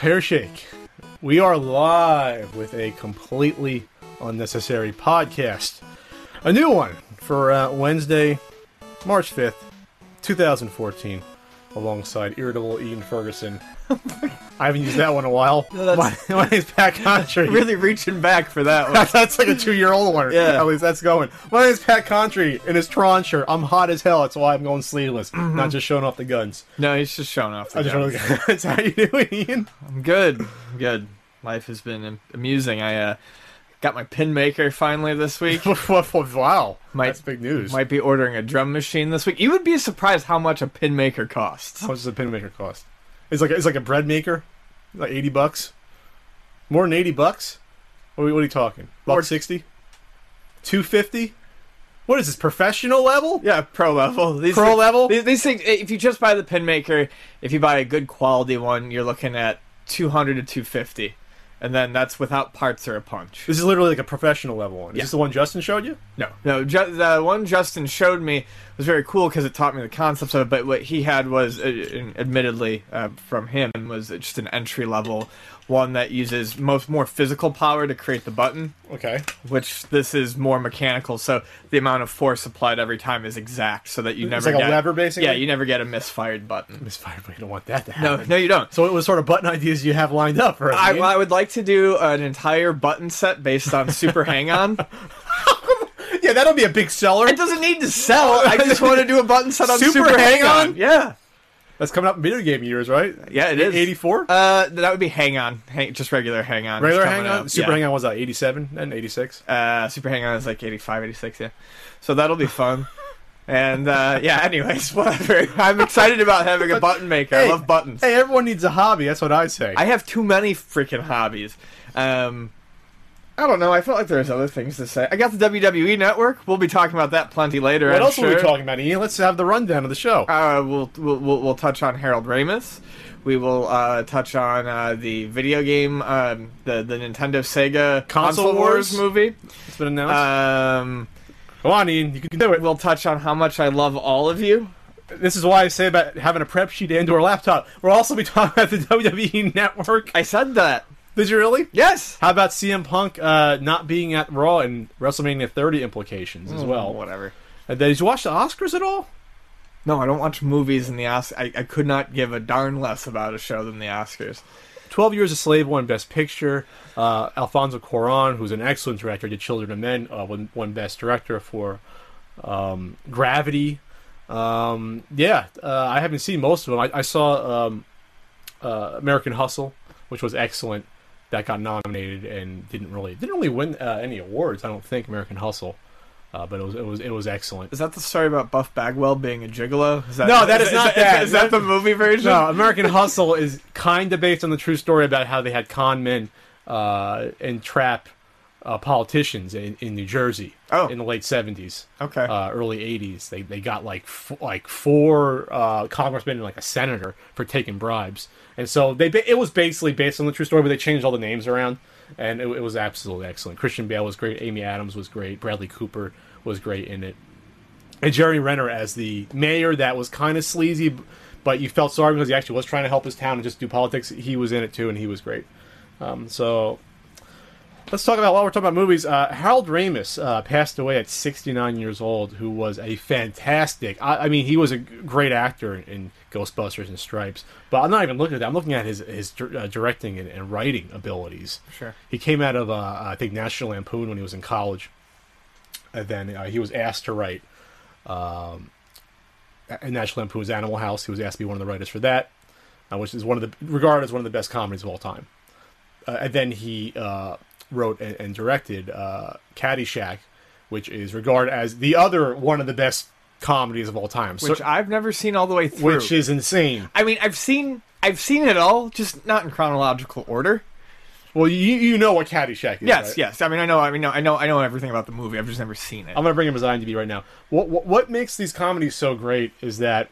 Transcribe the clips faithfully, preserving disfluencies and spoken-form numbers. Hair Shake. We are live with a completely unnecessary podcast. A new one for uh, Wednesday, March fifth, twenty fourteen, alongside Irritable Ian Ferguson. I haven't used that one in a while. No, my, my name's Pat Contry. Really reaching back for that one. That's like a two-year-old one. Yeah. At least that's going. My name's Pat Contry in his Tron shirt. I'm hot as hell. That's why I'm going sleeveless. Mm-hmm. Not just showing off the guns. No, he's just showing off the guns. Showing off the guns. How you doing, Ian? I'm good. I'm good. Life has been amusing. I uh, got my pin maker finally this week. Wow. Might, that's big news. Might be ordering a drum machine this week. You would be surprised how much a pin maker costs. How much does a pin maker cost? It's like, it's like a bread maker. Like eighty bucks. More than eighty bucks? What are, we, what are you talking? one sixty? two fifty? What is this, professional level? Yeah, pro level. These pro things, level? These, these things, if you just buy the pin maker, if you buy a good quality one, you're looking at two hundred to two fifty. And then that's without parts or a punch. This is literally like a professional level one. Is yeah. this the one Justin showed you? No. No, ju- the one Justin showed me was very cool because it taught me the concepts of it, but what he had was, uh, admittedly, uh, from him, was just an entry-level one that uses most more physical power to create the button. Okay. Which this is more mechanical, so the amount of force applied every time is exact, so that you it's never like get... like a lever, basically? Yeah, you never get a misfired button. Misfired, but you don't want that to happen. No, no, you don't. So what sort of button ideas do you have lined up for us? I, I would like to do an entire button set based on Super Hang-On. Yeah, that'll be a big seller. It doesn't need to sell. I just want to do a button set on Super, Super Hang-On. Hang-On? Yeah. That's coming up in video game years, right? Yeah, it is. eighty-four? Uh, that would be Hang-On. Hang- just regular Hang-On. Regular Hang-On? Super yeah. Hang-On was like eighty-seven and eighty-six? Uh, Super Hang-On is like eighty-five, eighty-six, yeah. So that'll be fun. And, uh, yeah, anyways, whatever. I'm excited about having a button maker. Hey, I love buttons. Hey, everyone needs a hobby. That's what I say. I have too many freaking hobbies. Um, I don't know. I felt like there was other things to say. I got the W W E Network. We'll be talking about that plenty later. What I'm else sure. are we talking about, Ian? Let's have the rundown of the show. Uh, we'll, we'll, we'll, we'll touch on Harold Ramis. We will uh, touch on uh, the video game, um, the, the Nintendo Sega Console, Console Wars. Wars movie. It's been announced. Um... Come on, Ian, you can do it. We'll touch on how much I love all of you. This is why I say about having a prep sheet and or a laptop. We'll also be talking about the W W E Network. I said that. Did you really? Yes. How about C M Punk uh, not being at Raw and WrestleMania thirty implications as mm, well? Whatever. And did you watch the Oscars at all? No, I don't watch movies in the Oscars. I, I could not give a darn less about a show than the Oscars. Twelve Years a Slave won Best Picture. Uh, Alfonso Cuarón, who's an excellent director, did Children of Men, uh, won, won Best Director for um, Gravity. Um, yeah, uh, I haven't seen most of them. I, I saw um, uh, American Hustle, which was excellent. That got nominated and didn't really didn't really win uh, any awards. I don't think American Hustle. Uh, but it was it was it was excellent. Is that the story about Buff Bagwell being a gigolo? Is that, no, that is, is not that. that. Is, is that the movie version? No, American Hustle is kind of based on the true story about how they had con men uh, entrap uh, politicians in, in New Jersey oh. in the late seventies, okay, uh, early eighties. They they got like f- like four uh, congressmen and like a senator for taking bribes, and so they it was basically based on the true story, but they changed all the names around. And it, it was absolutely excellent. Christian Bale was great. Amy Adams was great. Bradley Cooper was great in it. And Jeremy Renner as the mayor that was kind of sleazy, but you felt sorry because he actually was trying to help his town and just do politics. He was in it too, and he was great. Um, so let's talk about, while we're talking about movies, uh, Harold Ramis uh, passed away at sixty-nine years old, who was a fantastic, I, I mean, he was a great actor in, in Ghostbusters and Stripes, but I'm not even looking at that. I'm looking at his his uh, directing and, and writing abilities. Sure. He came out of, uh, I think, National Lampoon when he was in college. And then uh, he was asked to write um, National Lampoon's Animal House. He was asked to be one of the writers for that, uh, which is one of the regarded as one of the best comedies of all time. Uh, and then he uh, wrote and, and directed uh, Caddyshack, which is regarded as the other one of the best comedies of all time. Which so, I've never seen all the way through. Which is insane. I mean, I've seen... I've seen it all, just not in chronological order. Well, you you know what Caddyshack is, yes, right? Yes. I mean, I know, I mean, I know, I know everything about the movie. I've just never seen it. I'm gonna bring him his IMDb right now. What, what what makes these comedies so great is that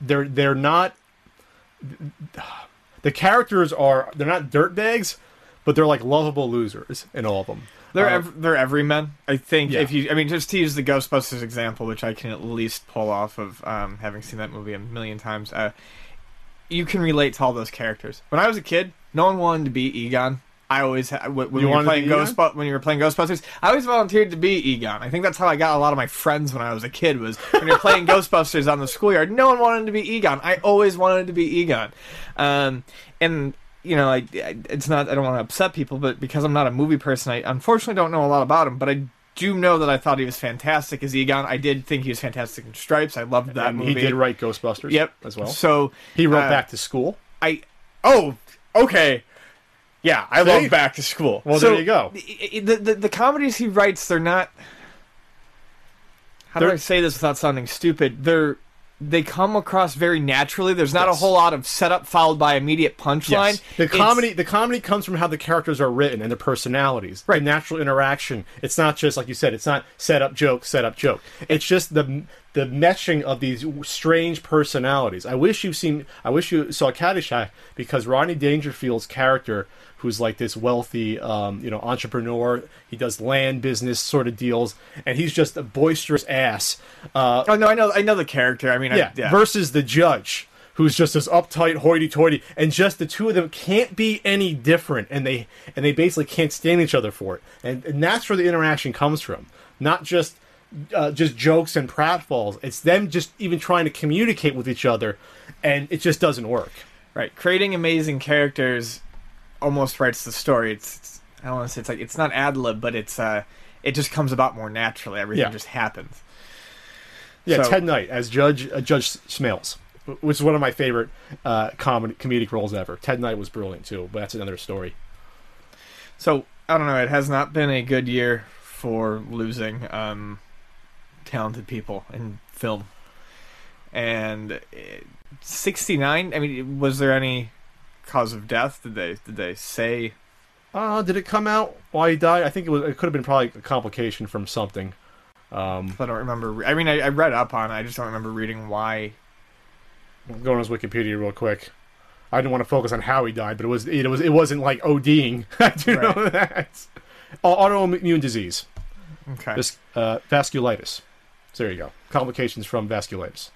they're they're not the characters are they're not dirtbags, but they're like lovable losers in all of them. They're um, ev- they're everymen. I think yeah. if you, I mean, just to use the Ghostbusters example, which I can at least pull off of um, having seen that movie a million times. Uh, You can relate to all those characters. When I was a kid, no one wanted to be Egon. I always ha- when you we were playing Ghost Egon? when you were playing Ghostbusters, I always volunteered to be Egon. I think that's how I got a lot of my friends when I was a kid. Was when you're playing Ghostbusters on the schoolyard, no one wanted to be Egon. I always wanted to be Egon, um, and you know, I, I, it's not. I don't want to upset people, but because I'm not a movie person, I unfortunately don't know a lot about him. But I do know that I thought he was fantastic as Egon. I did think he was fantastic in Stripes. I loved that and movie. He did write Ghostbusters yep. as well. So he wrote uh, Back to School. I Oh, okay. Yeah, I See? love Back to School. Well, so there you go. The, the, the comedies he writes, they're not... How they're, do I say this without sounding stupid? They're... They come across very naturally. There's not yes. a whole lot of setup followed by immediate punchline. Yes. The comedy, it's, the comedy comes from how the characters are written and their personalities, right? The natural interaction. It's not just like you said. It's not set up joke, set up joke. It's just the the meshing of these strange personalities. I wish you've seen. I wish you saw Caddyshack because Rodney Dangerfield's character, who's like this wealthy, um, you know, entrepreneur. He does land business sort of deals, and he's just a boisterous ass. Uh, oh no, I know, I know the character. I mean, yeah. I, yeah. Versus the judge, who's just this uptight hoity-toity, and just the two of them can't be any different, and they and they basically can't stand each other for it, and, and that's where the interaction comes from, not just uh, just jokes and pratfalls. It's them just even trying to communicate with each other, and it just doesn't work. Right, creating amazing characters. Almost writes the story. It's, it's I don't want to say it's like it's not ad lib, but it's uh, it just comes about more naturally. Everything yeah. just happens. Yeah, so, Ted Knight as Judge uh, Judge Smales, which is one of my favorite uh, comedy comedic roles ever. Ted Knight was brilliant too, but that's another story. So I don't know. It has not been a good year for losing um, talented people in film. And sixty-nine. I mean, was there any? Cause of death? Did they did they say? Uh, did it come out why he died? I think it was. It could have been probably a complication from something. Um, I don't remember. I mean, I, I read up on it. I just don't remember reading why. I'm going on his Wikipedia real quick. I didn't want to focus on how he died, but it was it was it wasn't like ODing. I do right. know that. Autoimmune disease. Okay. This uh, vasculitis. So there you go. Complications from vasculitis.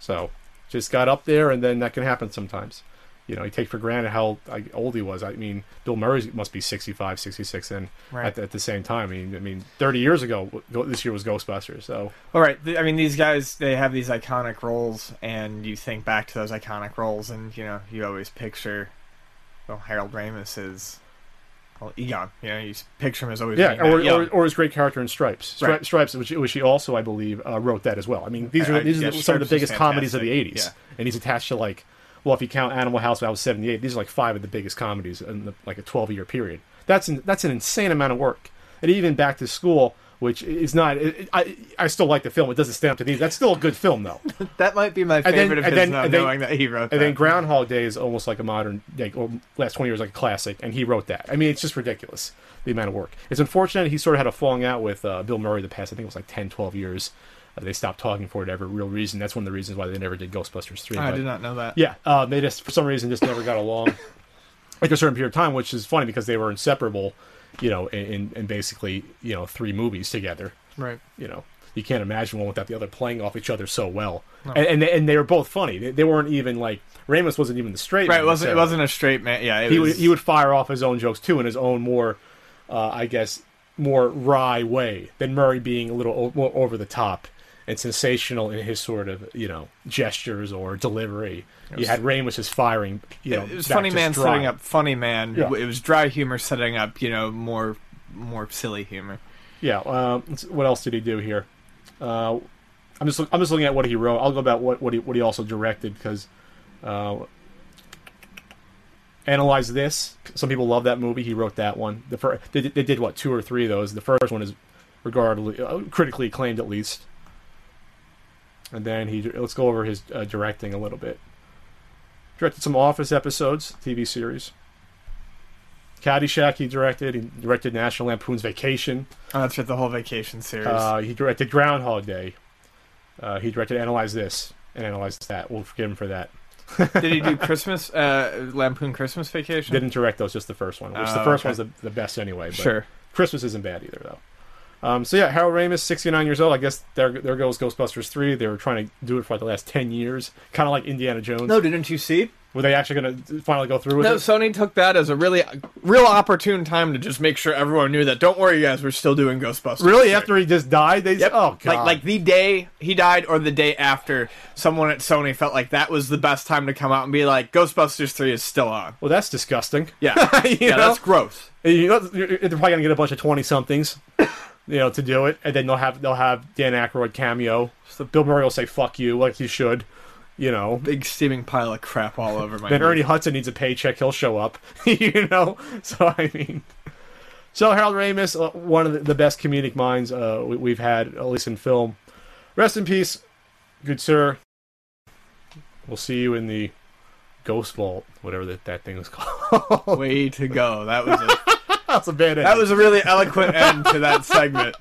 So just got up there, and then that can happen sometimes. You know, you take for granted how old he was. I mean, Bill Murray must be sixty-five, sixty-six in right. at, the, at the same time. I mean, I mean, thirty years ago, this year was Ghostbusters. So, all right. I mean, these guys, they have these iconic roles, and you think back to those iconic roles, and, you know, you always picture, well, Harold Ramis is, well, Egon. You know, you picture him as always. Yeah, or, or, or his great character in Stripes. Stri- right. Stripes, which, which he also, I believe, uh, wrote that as well. I mean, these I, are, these I, are yeah, some of the biggest comedies of the eighties. Yeah. And he's attached to, like... Well, if you count Animal House, when I was seventy-eight. These are like five of the biggest comedies in the, like a twelve-year period. That's an, that's an insane amount of work. And even Back to School, which is not... It, I I still like the film. It doesn't stand up to these. That's still a good film, though. That might be my favorite then, of his, then, knowing then, that he wrote that. And then Groundhog Day is almost like a modern... Like, or last twenty years, like a classic, and he wrote that. I mean, it's just ridiculous, the amount of work. It's unfortunate he sort of had a falling out with uh, Bill Murray the past, I think it was like ten, twelve years. They stopped talking for whatever real reason. That's one of the reasons why they never did Ghostbusters three. I but, did not know that. Yeah, uh, they just for some reason just never got along after a certain period of time, which is funny because they were inseparable, you know, in, in basically you know three movies together. Right. You know, you can't imagine one without the other playing off each other so well. No. And and they, and they were both funny. They, they weren't even like Ramis wasn't even the straight. Right. Man, it wasn't so. It wasn't a straight man. Yeah. It he was... would he would fire off his own jokes too in his own more, uh, I guess, more wry way than Murray being a little o- more over the top. And sensational in his sort of, you know, gestures or delivery. Was, you had Ramis just firing, you know, it was funny man dry. setting up funny man. Yeah. It was dry humor setting up, you know, more more silly humor. Yeah. Uh, what else did he do here? Uh, I'm just I'm just looking at what he wrote. I'll go about what what he what he also directed because uh, Analyze This. Some people love that movie. He wrote that one. The first, they, they did what two or three of those. The first one is regardably uh, critically acclaimed at least. And then he let's go over his uh, directing a little bit. Directed some Office episodes, T V series. Caddyshack, he directed. He directed National Lampoon's Vacation. Oh, that's right, the whole Vacation series. Uh, he directed Groundhog Day. Uh, he directed Analyze This and Analyze That. We'll forgive him for that. Did he do Christmas, uh, Lampoon Christmas Vacation? Didn't direct those, just the first one. Which oh, the first okay. one's the, the best anyway. But sure. Christmas isn't bad either, though. Um, so yeah, Harold Ramis, sixty-nine years old. I guess there there goes Ghostbusters three. They were trying to do it for like the last ten years, kind of like Indiana Jones. No, didn't you see? Were they actually going to finally go through with no, it? No, Sony took that as a really real opportune time to just make sure everyone knew that. Don't worry, you guys, we're still doing Ghostbusters. Really? After he just died? They yep. Oh, God. Like, like the day he died or the day after, someone at Sony felt like that was the best time to come out and be like, Ghostbusters three is still on. Well, that's disgusting. Yeah. yeah, know? That's gross. You know, they're probably going to get a bunch of twenty-somethings. You know, to do it, and then they'll have they'll have Dan Aykroyd cameo. So Bill Murray will say "fuck you" like he should, you know. Big steaming pile of crap all over my. Then Ernie Hudson needs a paycheck. He'll show up, you know. So I mean, so Harold Ramis, uh, one of the best comedic minds uh, we, we've had, at least in film. Rest in peace, good sir. We'll see you in the Ghost Vault, whatever that, that thing was called. Way to go! That was. A- That's a bad end. That was a really eloquent end to that segment.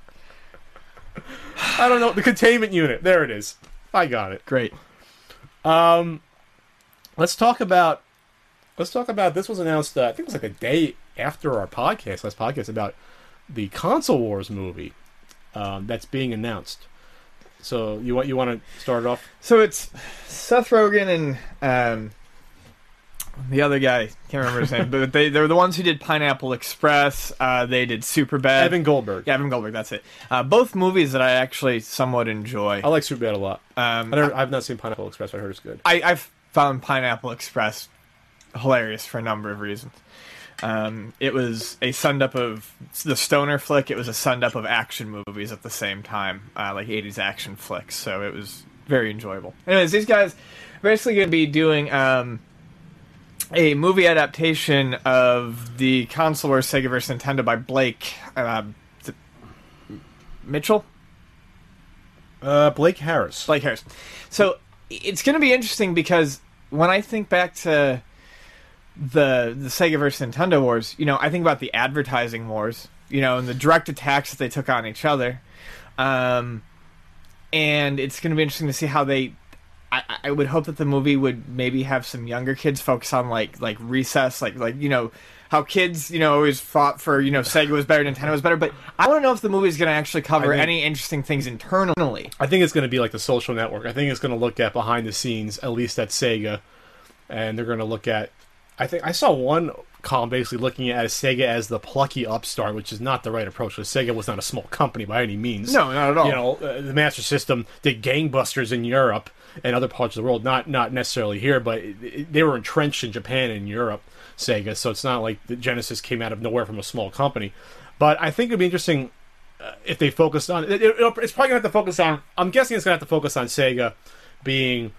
I don't know. The containment unit. There it is. I got it. Great. Um, let's talk about. Let's talk about. This was announced. Uh, I think it was like a day after our podcast, last podcast, about the Console Wars movie um, that's being announced. So you want you want to start it off? So it's Seth Rogen and. Um, The other guy, can't remember his name, but they, they were the ones who did Pineapple Express. Uh, they did Superbad. Evan Goldberg. Yeah, Evan Goldberg, that's it. Uh, both movies that I actually somewhat enjoy. I like Superbad a lot. Um, I never, I, I've not seen Pineapple Express, but I heard it's good. I, I've found Pineapple Express hilarious for a number of reasons. Um, it was a send-up of the stoner flick. It was a send-up of action movies at the same time, uh, like eighties action flicks, so it was very enjoyable. Anyways, these guys are basically going to be doing... Um, a movie adaptation of the Console Wars Sega versus Nintendo by Blake uh, Mitchell? Uh, Blake Harris. Blake Harris. So it's going to be interesting because when I think back to the the Sega versus Nintendo wars, you know, I think about the advertising wars, you know, and the direct attacks that they took on each other. Um, and it's going to be interesting to see how they... I, I would hope that the movie would maybe have some younger kids focus on like like recess, like like you know how kids you know always fought for you know Sega was better, Nintendo was better. But I don't know if the movie is going to actually cover I mean, any interesting things internally. I think it's going to be like the Social Network. I think it's going to look at behind the scenes, at least at Sega, and they're going to look at. I think I saw one column basically looking at Sega as the plucky upstart, which is not the right approach. Because Sega was not a small company by any means. No, not at all. You know, uh, the Master System did gangbusters in Europe. And other parts of the world, not not necessarily here, but it, it, they were entrenched in Japan and Europe, Sega, so it's not like the Genesis came out of nowhere from a small company. But I think it would be interesting uh, if they focused on... It, it, it's probably going to have to focus on... I'm guessing it's going to have to focus on Sega being...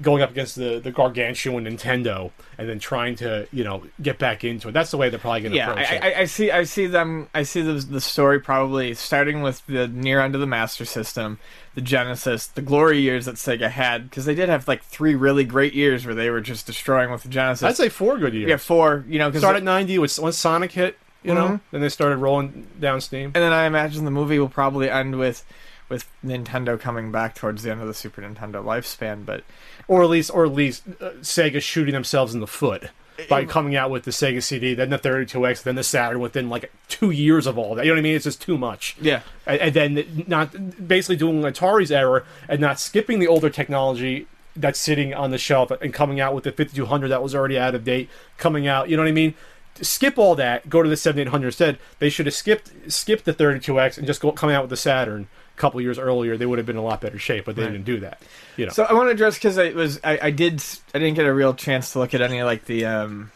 going up against the, the gargantuan Nintendo and then trying to, you know, get back into it. That's the way they're probably going to yeah, approach I, it. Yeah, I, I see I see them... I see the, the story probably starting with the near end of the Master System, the Genesis, the glory years that Sega had, because they did have, like, three really great years where they were just destroying with the Genesis. I'd say four good years. Yeah, four, you know, because... Started at ninety, when Sonic hit, you mm-hmm. know, then they started rolling down steam. And then I imagine the movie will probably end with... with Nintendo coming back towards the end of the Super Nintendo lifespan, but... Or at least or at least uh, Sega shooting themselves in the foot by it, coming out with the Sega C D, then the thirty-two X, then the Saturn within, like, two years of all that. You know what I mean? It's just too much. Yeah. And, and then not basically doing Atari's era and not skipping the older technology that's sitting on the shelf and coming out with the fifty-two hundred that was already out of date, coming out, you know what I mean? Skip all that, go to the seventy-eight hundred instead. They should have skipped skipped the thirty-two X and just go, coming out with the Saturn. Couple years earlier, they would have been in a lot better shape, but they right. didn't do that. You know. So I want to address because I was I, I did I didn't get a real chance to look at any of like the um,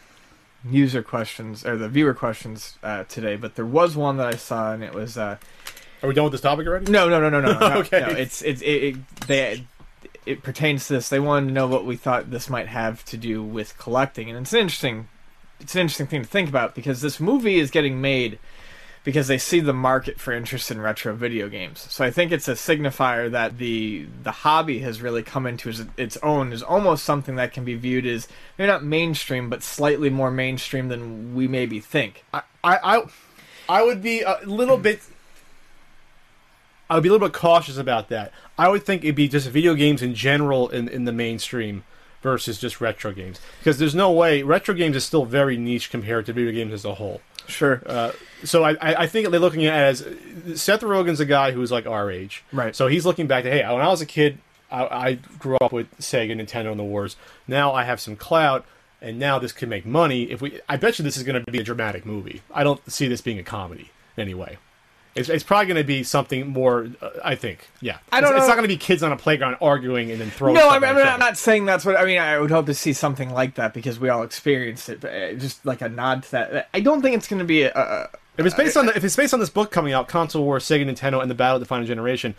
user questions or the viewer questions uh, today, but there was one that I saw and it was. Uh, Are we done with this topic already? No, no, no, no, no. okay, no, it's it's it, it they it pertains to this. They wanted to know what we thought this might have to do with collecting, and it's an interesting it's an interesting thing to think about because this movie is getting made because they see the market for interest in retro video games. So I think it's a signifier that the the hobby has really come into its own, is almost something that can be viewed as maybe not mainstream, but slightly more mainstream than we maybe think. I I, I, I would be a little bit I would be a little bit cautious about that. I would think it'd be just video games in general in in the mainstream versus just retro games, because there's no way retro games is still very niche compared to video games as a whole. Sure. Uh, so I, I think they're looking at it as Seth Rogen's a guy who's like our age, right? So he's looking back to, hey, when I was a kid, I, I grew up with Sega, Nintendo, and the wars. Now I have some clout, and now this could make money. If we, I bet you this is going to be a dramatic movie. I don't see this being a comedy anyway. It's, it's probably going to be something more, uh, I think. Yeah, I don't. It's, know. It's not going to be kids on a playground arguing and then throwing. No, I'm, I'm not, not saying that's what. I mean, I would hope to see something like that because we all experienced it. But just like a nod to that. I don't think it's going to be a. a if it's based a, on the, if it's based on this book coming out, Console Wars, Sega, Nintendo, and the Battle of the Final Generation,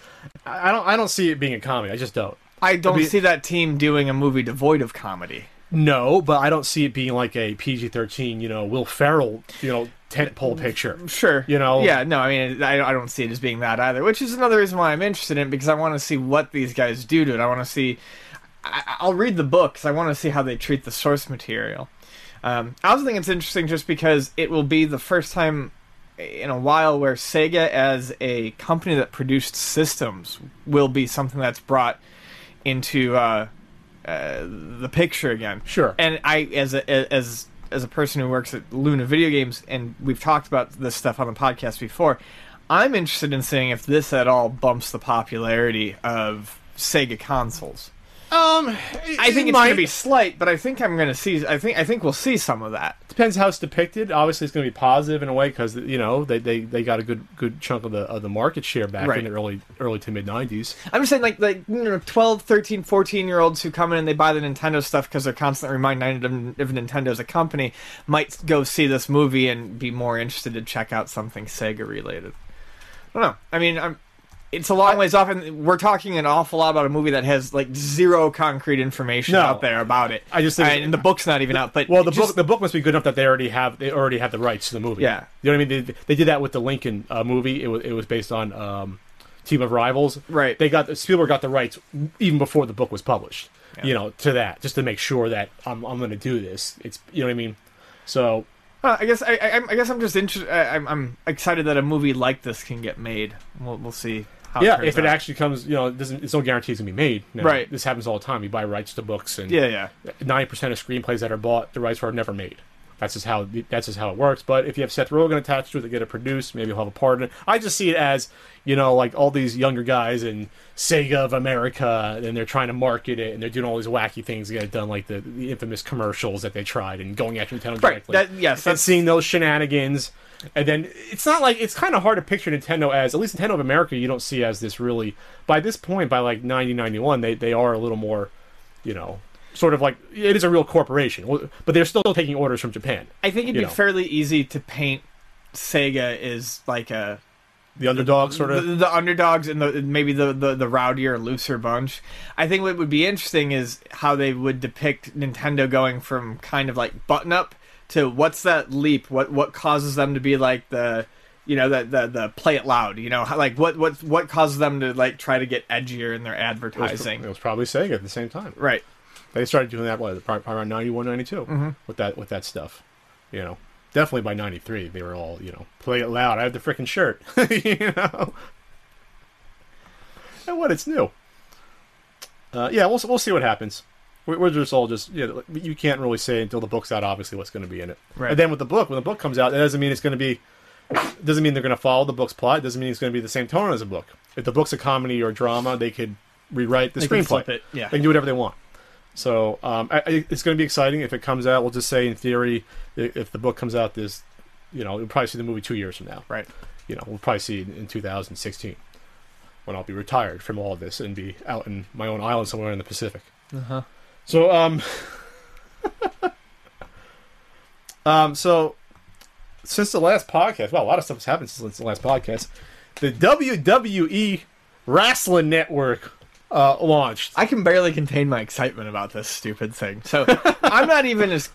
I don't. I don't see it being a comedy. I just don't. I don't be, see that team doing a movie devoid of comedy. No, but I don't see it being like a P G thirteen. You know, Will Ferrell. You know. Tentpole picture, sure. You know, yeah. No, I mean, I, I don't see it as being that either, which is another reason why I'm interested in it, because I want to see what these guys do to it. I want to see. I, I'll read the book because I want to see how they treat the source material. Um, I also think it's interesting just because it will be the first time in a while where Sega, as a company that produced systems, will be something that's brought into uh, uh, the picture again. Sure. And I, as a, as as a person who works at Luna Video Games, and we've talked about this stuff on the podcast before, I'm interested in seeing if this at all bumps the popularity of Sega consoles. Um, I think it's going to be slight, but I think I'm going to see. I think I think we'll see some of that. Depends how it's depicted. Obviously, it's going to be positive in a way because you know they, they, they got a good good chunk of the of the market share back right. in the early early to mid nineties. I'm just saying like like you know, twelve, thirteen, fourteen year olds who come in and they buy the Nintendo stuff because they're constantly reminded of, of Nintendo as a company might go see this movie and be more interested to check out something Sega related. I don't know. I mean, I'm. It's a long ways off, and we're talking an awful lot about a movie that has like zero concrete information no, out there about it. I just think, and the book's not even the, out. But well, the just, book the book must be good enough that they already have they already have the rights to the movie. Yeah, you know what I mean. They, they did that with the Lincoln uh, movie. It was it was based on um, Team of Rivals. Right. They got Spielberg got the rights even before the book was published. Yeah. You know, to that just to make sure that I'm I'm going to do this. It's you know what I mean. So uh, I guess I, I I guess I'm just interested. I'm I'm excited that a movie like this can get made. We'll we'll see. Yeah, it if it out. actually comes, you know, it doesn't, it's no guarantee it's going to be made. You know, right. This happens all the time. You buy rights to books, and yeah, yeah. ninety percent of screenplays that are bought, the rights are never made. That's just how that's just how it works. But if you have Seth Rogen attached to it, they get it produced, maybe he'll have a part in it. I just see it as, you know, like all these younger guys in Sega of America, and they're trying to market it, and they're doing all these wacky things to get it done, like the, the infamous commercials that they tried, and going after Nintendo right. directly. That, yes, and seeing those shenanigans. And then it's not like it's kind of hard to picture Nintendo as at least Nintendo of America. You don't see as this really by this point by like ninety, ninety-one they they are a little more, you know, sort of like it is a real corporation, but they're still taking orders from Japan. I think it'd be know. fairly easy to paint Sega as like a the underdog sort of the, the underdogs and the maybe the, the the rowdier, looser bunch. I think what would be interesting is how they would depict Nintendo going from kind of like button up. To what's that leap? What what causes them to be like the, you know, the the, the play it loud? You know, like what, what what causes them to like try to get edgier in their advertising? It was, it was probably Sega at the same time, right? They started doing that what, probably around ninety-one, ninety-two mm-hmm. with that with that stuff. You know, definitely by ninety-three they were all you know play it loud. I have the freaking shirt, you know, and what it's new. Uh, yeah, we'll we'll see what happens. We're just all just, you know, you can't really say until the book's out, obviously, what's going to be in it. Right. And then with the book, when the book comes out, that doesn't mean it's going to be, doesn't mean they're going to follow the book's plot. It doesn't mean it's going to be the same tone as a book. If the book's a comedy or drama, they could rewrite the they screenplay. Can yeah. They can do whatever they want. So um, I, I, it's going to be exciting. If it comes out, we'll just say, in theory, if the book comes out this, you know, we'll probably see the movie two years from now. Right. You know, we'll probably see it in two thousand sixteen when I'll be retired from all of this and be out in my own island somewhere in the Pacific. Uh-huh. So, um, um, so since the last podcast, well, a lot of stuff has happened since the last podcast. The W W E Wrestling Network uh, launched. I can barely contain my excitement about this stupid thing. So I'm not even as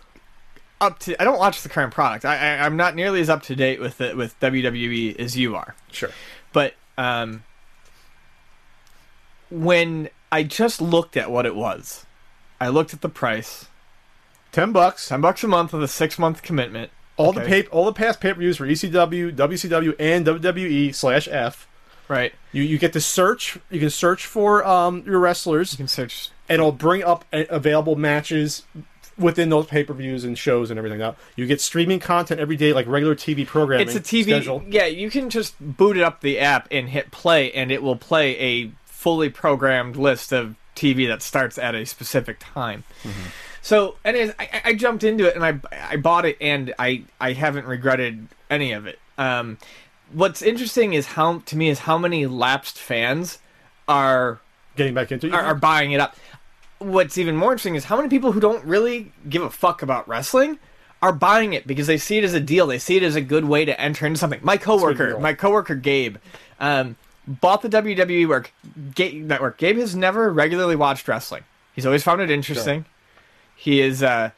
up to... I don't watch the current product. I, I, I'm not nearly as up to date with it, with W W E as you are. Sure. But um, when I just looked at what it was, I looked at the price. Ten bucks. Ten bucks a month with a six-month commitment. All okay. the pay, all the past pay-per-views were E C W, W C W, and W W E slash F. Right. You you get to search. You can search for um your wrestlers. You can search. And it'll bring up available matches within those pay-per-views and shows and everything. Now you get streaming content every day, like regular T V programming. It's a T V schedule. Yeah, you can just boot it up the app and hit play, and it will play a fully programmed list of T V that starts at a specific time. Mm-hmm. So, anyways, I, I jumped into it, and I I bought it, and I, I haven't regretted any of it. Um, what's interesting is how to me is how many lapsed fans are getting back into it, are, are buying it up. What's even more interesting is how many people who don't really give a fuck about wrestling are buying it because they see it as a deal. They see it as a good way to enter into something. My coworker, my coworker Gabe, um, bought the W W E work, Ga- network. Gabe has never regularly watched wrestling. He's always found it interesting. Sure. He is, uh,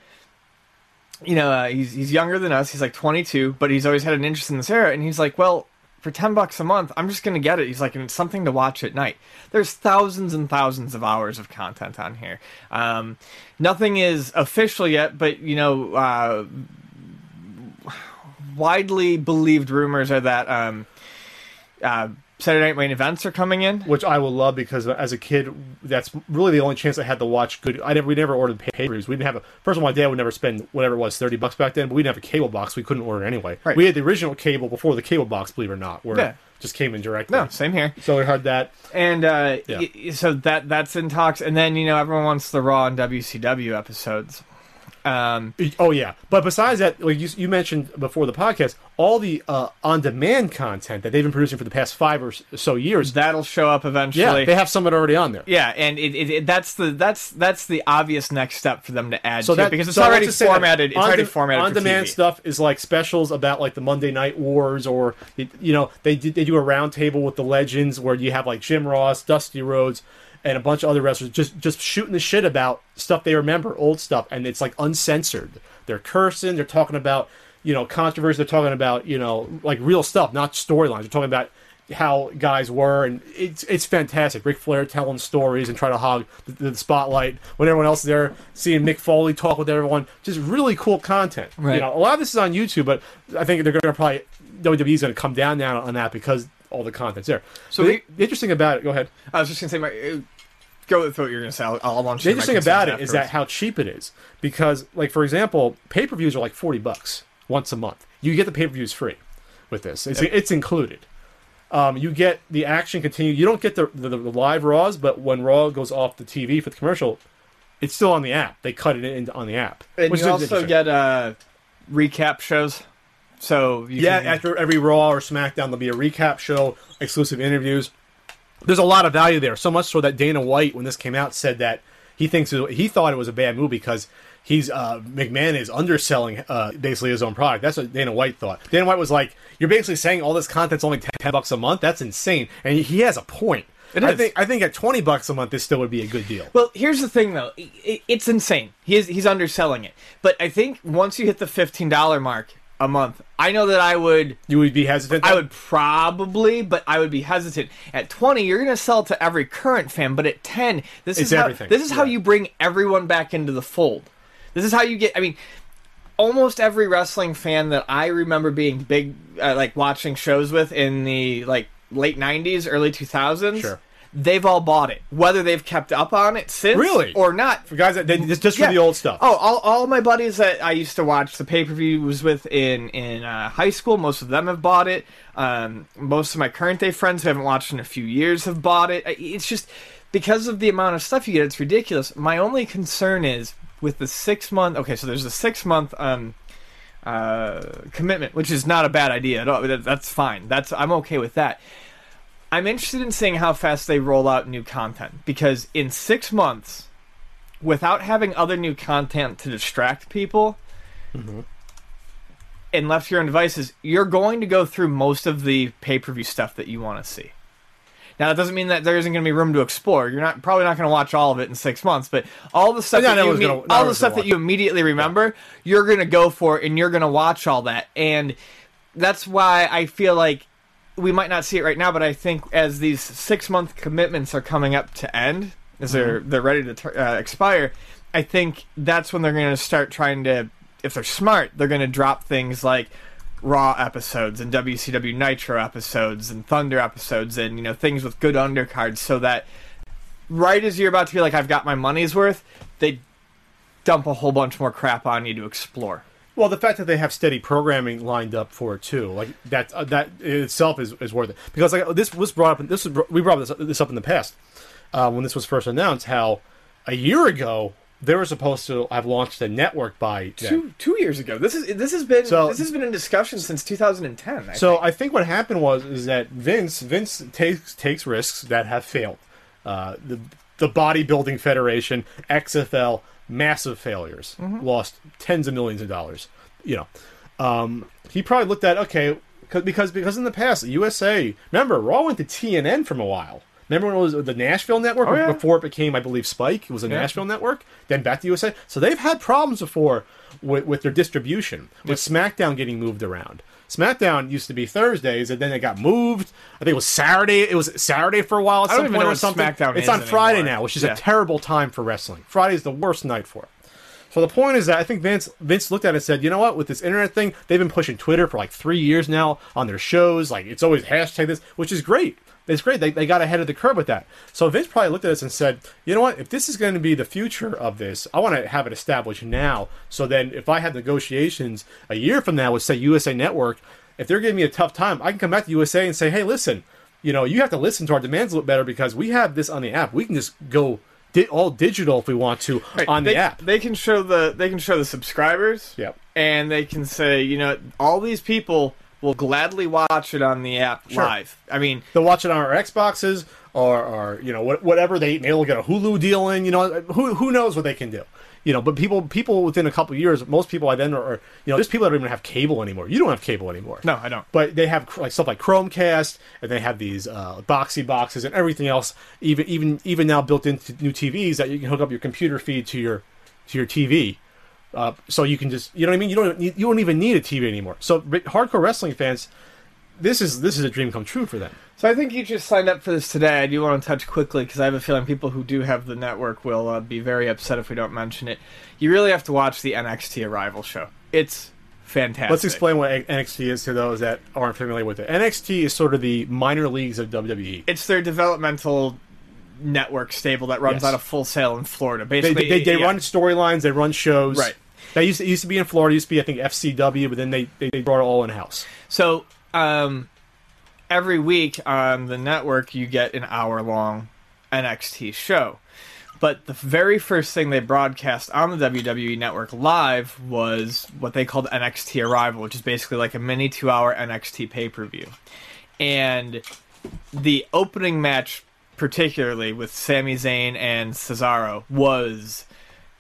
you know, uh, he's he's younger than us. He's like twenty-two, but he's always had an interest in this era. And he's like, well, for ten bucks a month, I'm just gonna get it. He's like, and it's something to watch at night. There's thousands and thousands of hours of content on here. Um, nothing is official yet, but you know, uh, widely believed rumors are that um, uh, Saturday Night Main Events are coming in, which I will love because as a kid, that's really the only chance I had to watch good. I never, we never ordered pay-per-views. We didn't have a first of all, my dad would never spend whatever it was, thirty bucks back then. But we didn't have a cable box; we couldn't order anyway. Right. We had the original cable before the cable box, believe it or not, where yeah. it just came in directly. No, same here. So we heard that, and uh, yeah. y- so that that's in talks. And then you know everyone wants the Raw and W C W episodes. Um, oh yeah, but besides that, like you, you mentioned before the podcast, all the uh, on-demand content that they've been producing for the past five or so years that'll show up eventually. Yeah, they have some of it already on there. Yeah, and it, it, it, that's the that's that's the obvious next step for them to add so to that, it because it's so already formatted. It's already de- formatted. On-demand for stuff is like specials about like the Monday Night Wars, or you know they they do a roundtable with the legends where you have like Jim Ross, Dusty Rhodes, and a bunch of other wrestlers just, just shooting the shit about stuff they remember, old stuff, and it's like uncensored. They're cursing, they're talking about, you know, controversy, they're talking about, you know, like real stuff, not storylines. They're talking about how guys were, and it's it's fantastic. Ric Flair telling stories and trying to hog the, the spotlight when everyone else is there, seeing Mick Foley talk with everyone. Just really cool content. Right. You know, a lot of this is on YouTube, but I think they're going to probably, W W E's going to come down now on that because all the content's there. So the, the interesting about it, go ahead. I was just going to say, my, go with what you're going to say. I'll, I'll launch the interesting about it afterwards. Is that how cheap it is. Because, like, for example, pay-per-views are like forty bucks once a month. You get the pay-per-views free with this. It's, yep. it's included. Um, you get the action continue. You don't get the, the, the live Raws, but when Raw goes off the T V for the commercial, it's still on the app. They cut it in on the app. And you also get uh, recap shows. So you yeah, can, after every Raw or SmackDown, there'll be a recap show, exclusive interviews. There's a lot of value there. So much so that Dana White, when this came out, said that he thinks it, he thought it was a bad move because he's uh, McMahon is underselling uh, basically his own product. That's what Dana White thought. Dana White was like, "You're basically saying all this content's only ten bucks a month. That's insane." And he has a point. I think I think at twenty bucks a month, this still would be a good deal. Well, here's the thing, though. It, it's insane. He is, he's underselling it. But I think once you hit the fifteen dollars mark a month, I know that I would... You would be hesitant? I would probably, but I would be hesitant. At twenty, you're going to sell to every current fan, but at ten, this it's is everything. How, this is yeah. how you bring everyone back into the fold. This is how you get... I mean, almost every wrestling fan that I remember being big, uh, like watching shows with in the like late nineties, early two thousands... Sure. They've all bought it, whether they've kept up on it since really? Or not. For guys, that they, it's just for yeah. the old stuff. Oh, all, all my buddies that I used to watch the pay-per-views with in, in uh, high school, most of them have bought it. Um, most of my current-day friends who haven't watched in a few years have bought it. It's just, because of the amount of stuff you get, it's ridiculous. My only concern is, with the six-month... Okay, so there's a six-month... Um, uh, commitment, which is not a bad idea at all. That, that's fine. That's I'm okay with that. I'm interested in seeing how fast they roll out new content, because in six months, without having other new content to distract people, mm-hmm. and left to your own devices, you're going to go through most of the pay-per-view stuff that you want to see. Now, that doesn't mean that there isn't going to be room to explore. You're not probably not going to watch all of it in six months, but all the stuff, that you, gonna, all all the stuff that you immediately remember, yeah. you're going to go for it, and you're going to watch all that. And that's why I feel like we might not see it right now, but I think as these six-month commitments are coming up to end, as mm-hmm. they're, they're ready to uh, expire, I think that's when they're going to start trying to, if they're smart, they're going to drop things like Raw episodes and W C W Nitro episodes and Thunder episodes and, you know, things with good undercards, so that right as you're about to be like, I've got my money's worth, they dump a whole bunch more crap on you to explore. Well, the fact that they have steady programming lined up for it too, like that, uh, that in itself is, is worth it, because like this was brought up. This was, we brought this up, this up in the past uh, when this was first announced. How a year ago they were supposed to have launched a network by two then. two years ago. This is this has been so, this has been in discussion since two thousand ten. I so think. I think what happened was is that Vince Vince takes takes risks that have failed. Uh, the the Bodybuilding Federation, X F L. Massive failures, mm-hmm. lost tens of millions of dollars. You know, um, he probably looked at okay because because in the past, the U S A, remember, Raw went to T N N from a while. Remember when it was the Nashville network oh, yeah. before it became, I believe, Spike. It was a yeah. Nashville network, then back to U S A. So they've had problems before with, with their distribution, with yeah. SmackDown getting moved around. SmackDown used to be Thursdays, and then it got moved. I think it was Saturday. It was Saturday for a while at some point or something. SmackDown it's on Friday anymore. now, which is yeah. a terrible time for wrestling. Friday's the worst night for it. So the point is that I think Vince Vince looked at it and said, you know what, with this internet thing, they've been pushing Twitter for like three years now on their shows. Like, it's always hashtag this, which is great. It's great. They, they got ahead of the curve with that. So Vince probably looked at this and said, you know what? If this is going to be the future of this, I want to have it established now. So then if I had negotiations a year from now with, say, U S A Network, if they're giving me a tough time, I can come back to U S A and say, hey, listen, you know, you have to listen to our demands a little better because we have this on the app. We can just go di- all digital if we want to right, on they, the app. They can show the they can show the subscribers. Yep. And they can say, you know, all these people will gladly watch it on the app sure. live. I mean, they'll watch it on our Xboxes or, or you know, whatever they they'll get a Hulu deal in. You know, who who knows what they can do. You know, but people people within a couple of years, most people I then are, are you know, there's people that don't even have cable anymore. You don't have cable anymore. No, I don't. But they have like stuff like Chromecast, and they have these uh, boxy boxes and everything else. Even even even now built into new T Vs that you can hook up your computer feed to your to your T V. Uh, so you can just, you know what I mean? You don't you don't even need a T V anymore. So hardcore wrestling fans, this is this is a dream come true for them. So I think you just signed up for this today. I do want to touch quickly because I have a feeling people who do have the network will uh, be very upset if we don't mention it. You really have to watch the N X T Arrival show. It's fantastic. Let's explain what N X T is to those that aren't familiar with it. N X T is sort of the minor leagues of W W E. It's their developmental network stable that runs yes. out of Full Sail in Florida. Basically, they, they, they, they yeah. run storylines, they run shows. Right. They used to, it used to be in Florida. It used to be, I think, F C W, but then they, they, they brought it all in house. So um, every week on the network, you get an hour long N X T show. But the very first thing they broadcast on the W W E Network live was what they called N X T Arrival, which is basically like a mini two hour N X T pay per view, and the opening match, particularly with Sami Zayn and Cesaro, was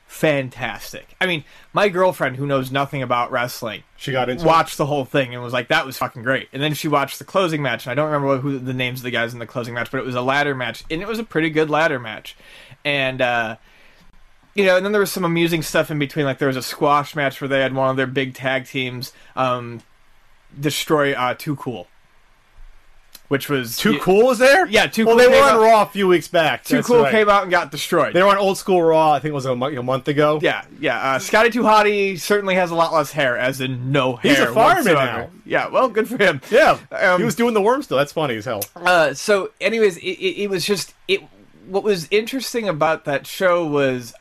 fantastic. I mean, my girlfriend, who knows nothing about wrestling, she got into watched it. the whole thing and was like, "That was fucking great." And then she watched the closing match, and I don't remember who the names of the guys in the closing match, but it was a ladder match, and it was a pretty good ladder match. And uh, you know, and then there was some amusing stuff in between. Like there was a squash match where they had one of their big tag teams um, destroy uh, Too Cool. Which was Too yeah, Cool was there? Yeah, Too Cool. Well, they were on Raw a few weeks back. Too Cool right. came out and got destroyed. They were on Old School Raw, I think it was a month, a month ago. Yeah, yeah. Uh, Scotty Too Hotty certainly has a lot less hair, as in no hair. He's a fireman now. Yeah, well, good for him. Yeah, um, he was doing the worm still. That's funny as hell. Uh, so, anyways, it, it, it was just it. What was interesting about that show was,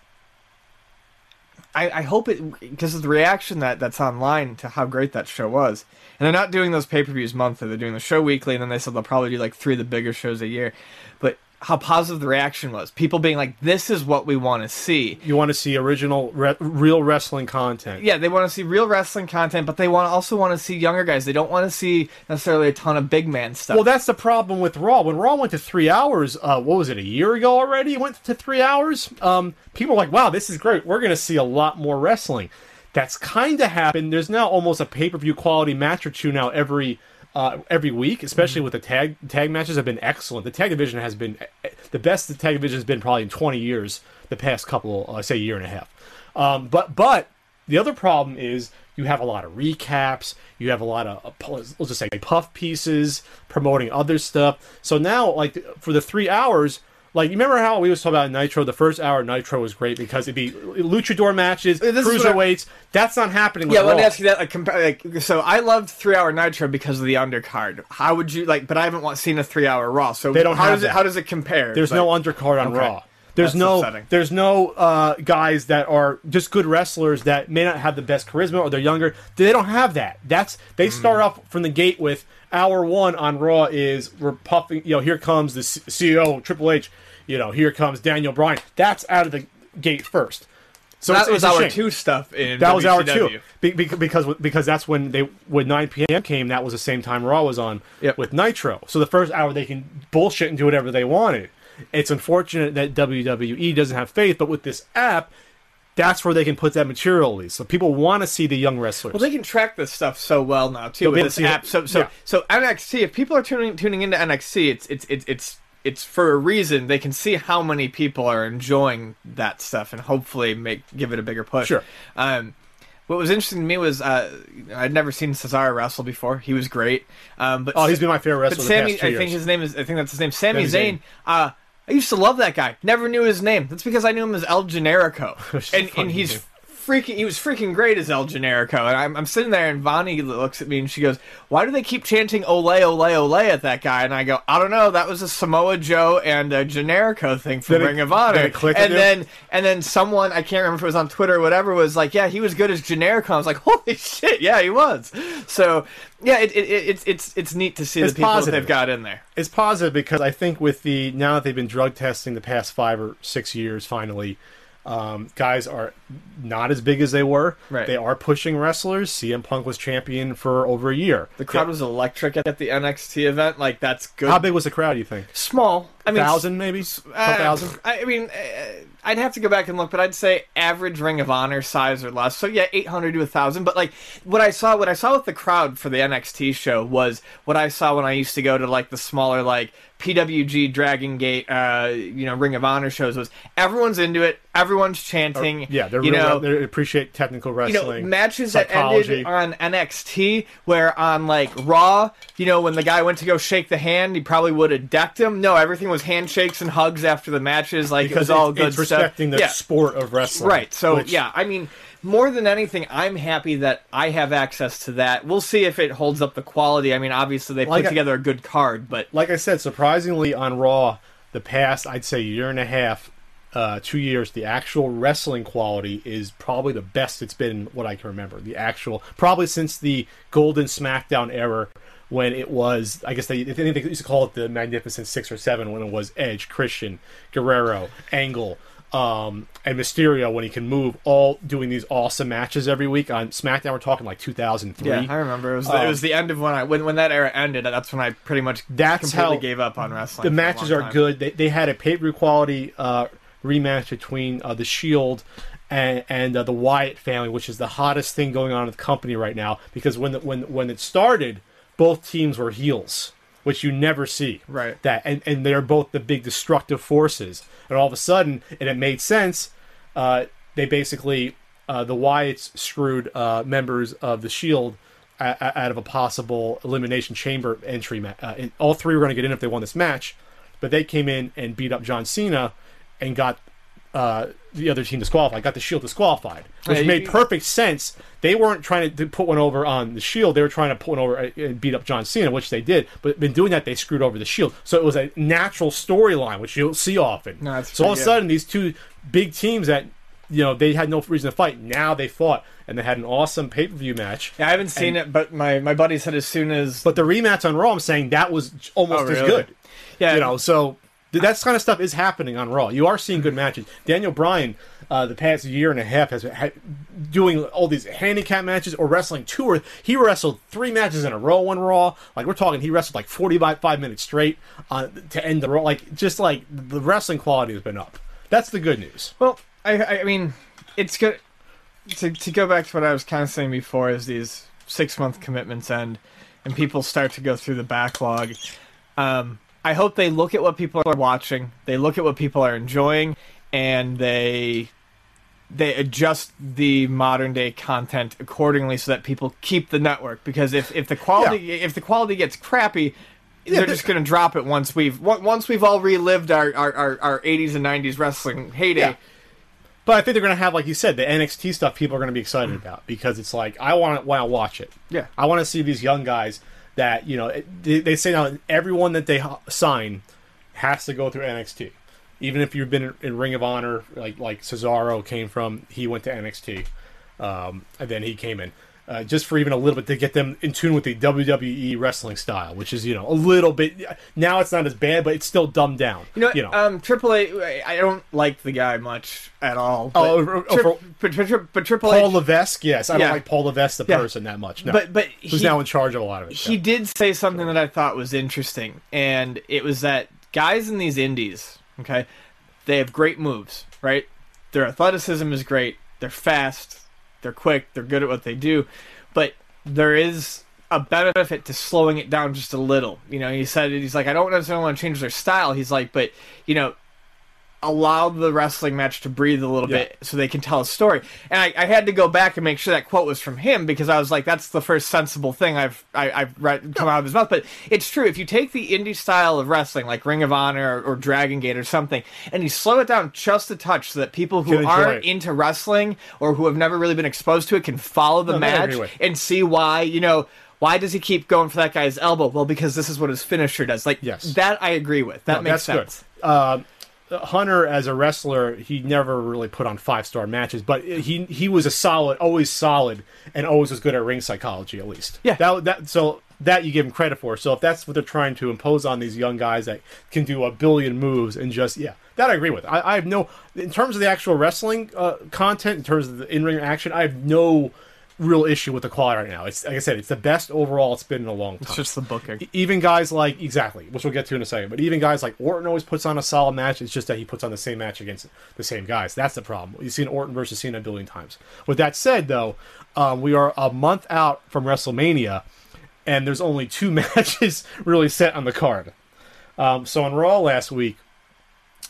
I, I hope it because of the reaction that, that's online to how great that show was. And they're not doing those pay-per-views monthly. They're doing the show weekly, and then they said they'll probably do like three of the bigger shows a year. But how positive the reaction was. People being like, this is what we want to see. You want to see original, re- real wrestling content. Yeah, they want to see real wrestling content, but they want also want to see younger guys. They don't want to see necessarily a ton of big man stuff. Well, that's the problem with Raw. When Raw went to three hours, uh, what was it, a year ago already? It went to three hours? Um, people were like, wow, this is great. We're going to see a lot more wrestling. That's kind of happened. There's now almost a pay-per-view quality match or two now every uh, every week, especially mm-hmm. with the tag tag matches, have been excellent. The tag division has been the best the tag division has been probably in twenty years, the past couple, uh, say, year and a half. Um, but but the other problem is you have a lot of recaps, you have a lot of, let's just say, puff pieces, promoting other stuff. So now, like, for the three hours... Like, you remember how we was talking about Nitro? The first hour of Nitro was great because it'd be luchador matches, this cruiserweights. That's not happening with Yeah, Raw. Let me ask you that. Like, compa- like, so I loved three-hour Nitro because of the undercard. How would you, like, but I haven't seen a three-hour Raw, so they don't how, have does it, how does it compare? There's but, no undercard on okay. Raw. There's That's no, upsetting. There's no uh, guys that are just good wrestlers that may not have the best charisma or they're younger. They don't have that. That's They start mm. off from the gate with hour one on Raw is we're puffing, you know, here comes the C E O, Triple H. You know, here comes Daniel Bryan. That's out of the gate first. So that it's, was it's hour shame. two stuff in that W C W. Was hour two be, be, because because that's when they when nine p.m. came. That was the same time Raw was on yep. with Nitro. So the first hour they can bullshit and do whatever they wanted. It's unfortunate that W W E doesn't have faith, but with this app, that's where they can put that materially. So people want to see the young wrestlers. Well, they can track this stuff so well now too with this app. So so yeah. so N X T. If people are tuning tuning into N X T, it's it's it's it's. It's for a reason. They can see how many people are enjoying that stuff and hopefully make give it a bigger push. Sure. Um, what was interesting to me was uh, I'd never seen Cesaro wrestle before. He was great. Um, but oh, he's been my favorite wrestler. But Sammy, the past two I years. think his name is. I think that's his name. Sami Zayn. Uh, I used to love that guy. Never knew his name. That's because I knew him as El Generico, and and he's. Dude. Freaking, he was freaking great as El Generico, and I'm, I'm sitting there, and Vonnie looks at me, and she goes, "Why do they keep chanting ole, ole, ole at that guy?" And I go, "I don't know. That was a Samoa Joe and a Generico thing from Ring of Honor." And then, and then someone, I can't remember if it was on Twitter or whatever, was like, "Yeah, he was good as Generico." I was like, "Holy shit, yeah, he was." So, yeah, it, it, it, it's it's it's neat to see the people that they've got in there. It's positive because I think with the now that they've been drug testing the past five or six years, finally. Um, guys are not as big as they were. Right. They are pushing wrestlers. C M Punk was champion for over a year. The crowd yeah. was electric at the N X T event. Like, that's good. How big was the crowd, you think? Small. I mean, thousand, maybe? Uh, thousand? I mean, I'd have to go back and look, but I'd say average Ring of Honor size or less. So, yeah, eight hundred to one thousand. But, like, what I saw what I saw with the crowd for the N X T show was what I saw when I used to go to, like, the smaller, like, P W G, Dragon Gate, uh, you know, Ring of Honor shows was everyone's into it, everyone's chanting. Or, yeah, they're you really, know, they appreciate technical wrestling. You know, matches psychology. That ended on N X T, where on like Raw, you know, when the guy went to go shake the hand, he probably would have decked him. No, everything was handshakes and hugs after the matches. Like because it was all it's, good it's stuff. It's respecting the yeah. sport of wrestling, right? So which... yeah, I mean. More than anything, I'm happy that I have access to that. We'll see if it holds up the quality. I mean, obviously, they like put I, together a good card, but... Like I said, surprisingly, on Raw, the past, I'd say, year and a half, uh, two years, the actual wrestling quality is probably the best it's been, what I can remember. The actual... Probably since the Golden SmackDown era, when it was... I guess they, they used to call it the Magnificent Six or Seven, when it was Edge, Christian, Guerrero, Angle... Um, and Mysterio when he can move, all doing these awesome matches every week on SmackDown. We're talking like two thousand three. Yeah, I remember it was the, um, it was the end of when I when when that era ended. That's when I pretty much that's completely how gave up on wrestling. The matches are good. They they had a pay-per-view quality uh, rematch between uh, the Shield and and uh, the Wyatt family, which is the hottest thing going on in the company right now. Because when the, when when it started, both teams were heels, which you never see. Right. That and, and they're both the big destructive forces. And all of a sudden, and it made sense, uh, they basically, uh, the Wyatts screwed uh, members of the Shield a- a- out of a possible Elimination Chamber entry match. Uh, and all three were going to get in if they won this match, but they came in and beat up John Cena and got uh, the other team disqualified, got the Shield disqualified, which hey, made you... perfect sense. They weren't trying to put one over on the Shield. They were trying to put one over and beat up John Cena, which they did. But in doing that, they screwed over the Shield. So it was a natural storyline, which you don't see often. No, so all of a sudden, these two big teams that, you know, they had no reason to fight. Now they fought, and they had an awesome pay-per-view match. Yeah, I haven't seen and, it, but my, my buddy said as soon as... But the rematch on Raw, I'm saying that was almost oh, really? as good. Yeah, you know, so... That kind of stuff is happening on Raw. You are seeing good matches. Daniel Bryan, uh, the past year and a half, has been ha- doing all these handicap matches or wrestling two or he wrestled three matches in a row on Raw. Like we're talking, he wrestled like forty-five minutes straight uh, to end the Raw. Like just like the wrestling quality has been up. That's the good news. Well, I, I mean, it's good to to go back to what I was kind of saying before. Is these six month commitments end. and people start to go through the backlog. Um, I hope they look at what people are watching, they look at what people are enjoying, and they they adjust the modern day content accordingly so that people keep the network. Because if, if the quality yeah. if the quality gets crappy, yeah, they're just going to drop it once we've once we've all relived our our, our, our eighties and nineties wrestling heyday. Yeah. But I think they're going to have, like you said, the N X T stuff people are going to be excited mm-hmm. about, because it's like, I want to want to watch it. Yeah. I want to see these young guys that, you know, they, they say now everyone that they ha- sign has to go through N X T. Even if you've been in, in Ring of Honor, like like Cesaro came from, he went to N X T, um, and then he came in. Uh, just for even a little bit, to get them in tune with the W W E wrestling style, which is, you know, a little bit... Now it's not as bad, but it's still dumbed down. You know, you know. Um, Triple H... I don't like the guy much at all. But oh, or, tri- or for, but, but, but Triple H... Paul Levesque, yes. I yeah. don't like Paul Levesque, the yeah. person, that much. No. But, but Who's he, now in charge of a lot of it. He yeah. did say something that I thought was interesting, and it was that guys in these indies, okay, they have great moves, right? Their athleticism is great. They're fast. They're quick, they're good at what they do, but there is a benefit to slowing it down just a little. You know, he said, he's like, I don't necessarily want to change their style. He's like, but, you know, allow the wrestling match to breathe a little yeah. bit so they can tell a story. And I, I had to go back and make sure that quote was from him, because I was like, that's the first sensible thing I've I, I've read, come out of his mouth. But it's true. If you take the indie style of wrestling, like Ring of Honor or, or Dragon Gate or something, and you slow it down just a touch so that people who aren't it. into wrestling or who have never really been exposed to it can follow the no, match and see why, you know, why does he keep going for that guy's elbow? Well, because this is what his finisher does. Like, yes. that I agree with. That no, makes sense. Good. Um, Hunter, as a wrestler, he never really put on five-star matches, but he he was a solid, always solid, and always was good at ring psychology, at least. Yeah. That, that, so that you give him credit for. So if that's what they're trying to impose on these young guys that can do a billion moves and just, yeah, that I agree with. I, I have no, in terms of the actual wrestling uh, content, in terms of the in-ring action, I have no real issue with the quality right now. It's, like I said, it's the best overall it's been in a long time. It's just the booking. Even guys like, exactly, which we'll get to in a second, but even guys like Orton always puts on a solid match. It's just that he puts on the same match against the same guys. That's the problem. You've seen Orton versus Cena a billion times. With that said, though, um, we are a month out from WrestleMania, and there's only two matches really set on the card. Um, so on Raw last week,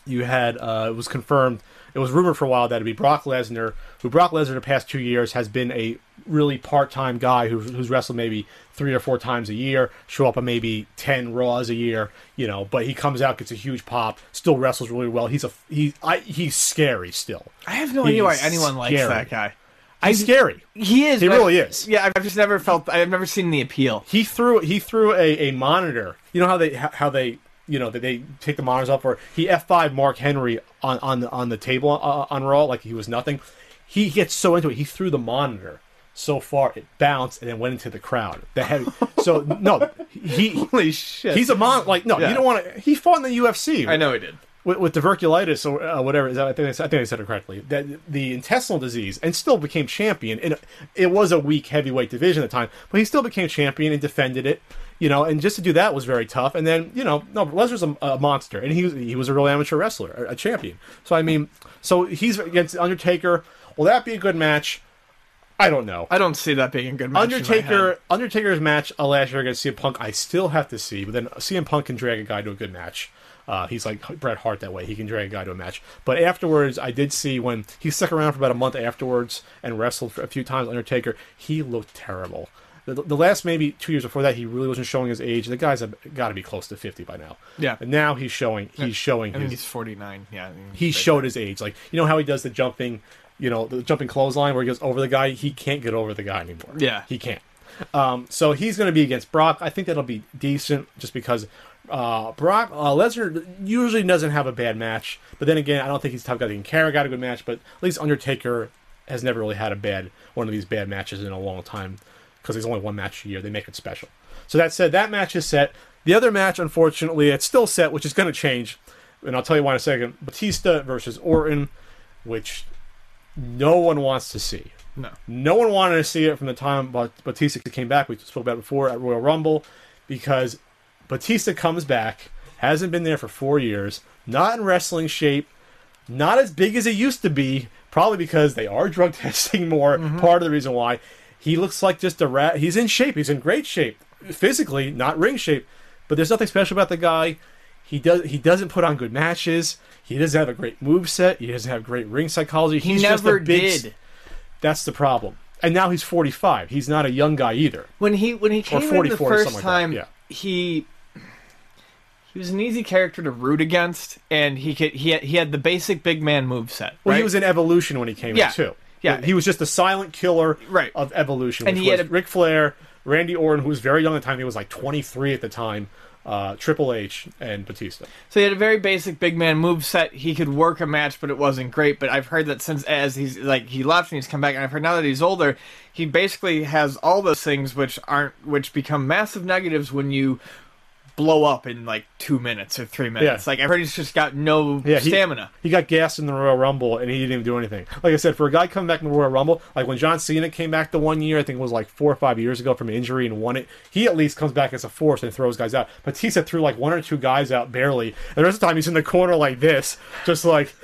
you had, uh, it was confirmed, it was rumored for a while that it'd be Brock Lesnar, who Brock Lesnar the past two years has been a really part-time guy who's, who's wrestled maybe three or four times a year, show up on maybe ten Raws a year, you know, but he comes out, gets a huge pop, still wrestles really well. He's a he, I, he's scary still. I have no he's idea why anyone likes scary. that guy. He's I, scary. He is. He really I've, is. Yeah, I've just never felt, I've never seen the appeal. He threw he threw a, a monitor. You know how they how they you know, that they take the monitors off, or he F five Mark Henry on, on, the, on the table uh, on Raw like he was nothing. He gets so into it, he threw the monitor so far, it bounced and then went into the crowd. The heavy, so, no, he... Holy shit. He's a mon... Like, no, yeah. you don't want to... He fought in the U F C. I know he did. With, with diverculitis or uh, whatever. I think, I think I said it correctly. That the intestinal disease, and still became champion. And it was a weak heavyweight division at the time, but he still became champion and defended it. You know, and just to do that was very tough. And then, you know, no, Lesnar's a, a monster, and he was he was a real amateur wrestler, a, a champion. So I mean, so he's against Undertaker. Will that be a good match? I don't know. I don't see that being a good match. Undertaker, Undertaker's match uh, last year against C M Punk, I still have to see. But then C M Punk can drag a guy to a good match. Uh, he's like Bret Hart that way. He can drag a guy to a match. But afterwards, I did see when he stuck around for about a month afterwards and wrestled for a few times. Undertaker, he looked terrible. The last maybe two years before that, he really wasn't showing his age. The guy's got to be close to fifty by now. Yeah. And now he's showing. He's showing. I mean, his, he's forty-nine. Yeah. I mean, he showed his age. Like, you know how he does the jumping, you know, the jumping clothesline where he goes over the guy. He can't get over the guy anymore. Yeah. He can't. Um. So he's going to be against Brock. I think that'll be decent, just because uh, Brock uh, Lesnar usually doesn't have a bad match. But then again, I don't think he's the type of guy that can carry out a good match. But at least Undertaker has never really had a bad one of these bad matches in a long time, because there's only one match a year. They make it special. So that said, that match is set. The other match, unfortunately, it's still set, which is going to change, and I'll tell you why in a second. Batista versus Orton, which no one wants to see. No. No one wanted to see it from the time Batista came back. We spoke about it before at Royal Rumble, because Batista comes back, hasn't been there for four years, not in wrestling shape, not as big as he used to be, probably because they are drug testing more, mm-hmm. part of the reason why. He looks like just a rat. He's in shape. He's in great shape. physically, not ring shape, but there's nothing special about the guy. He does. He doesn't put on good matches. He doesn't have a great moveset. He doesn't have great ring psychology. He's he never just big, did. That's the problem. And now he's forty-five. He's not a young guy either. When he when he came in the first time, like yeah. he he was an easy character to root against, and he could he had, he had the basic big man moveset. Right? Well, he was in Evolution when he came yeah. in too. Yeah, he was just the silent killer right. of Evolution. And which he was had a... Ric Flair, Randy Orton, who was very young at the time. He was like twenty-three at the time. Uh, Triple H and Batista. So he had a very basic big man moveset. He could work a match, but it wasn't great. But I've heard that since as he's like he left and he's come back, and I've heard now that he's older, he basically has all those things which aren't which become massive negatives when you blow up in like two minutes or three minutes. Yeah. Like I've heard he's just got no yeah, he, stamina. He got gassed in the Royal Rumble and he didn't even do anything. Like I said, for a guy coming back in the Royal Rumble, like when John Cena came back the one year, I think it was like four or five years ago from injury and won it, he at least comes back as a force and throws guys out. Batista threw like one or two guys out barely. And the rest of the time he's in the corner like this, just like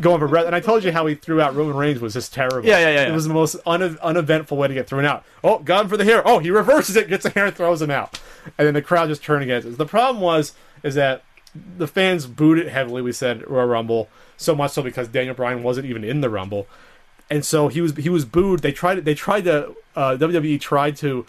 going for breath. And I told you how he threw out Roman Reigns was just terrible. Yeah, yeah, yeah. It yeah. was the most une- uneventful way to get thrown out. Oh, got him for the hair. Oh, he reverses it, gets the hair, and throws him out. And then the crowd just turned against us. The problem was is that the fans booed it heavily, we said, Royal Rumble, so much so because Daniel Bryan wasn't even in the Rumble. And so he was he was booed. They tried they tried to uh, W W E tried to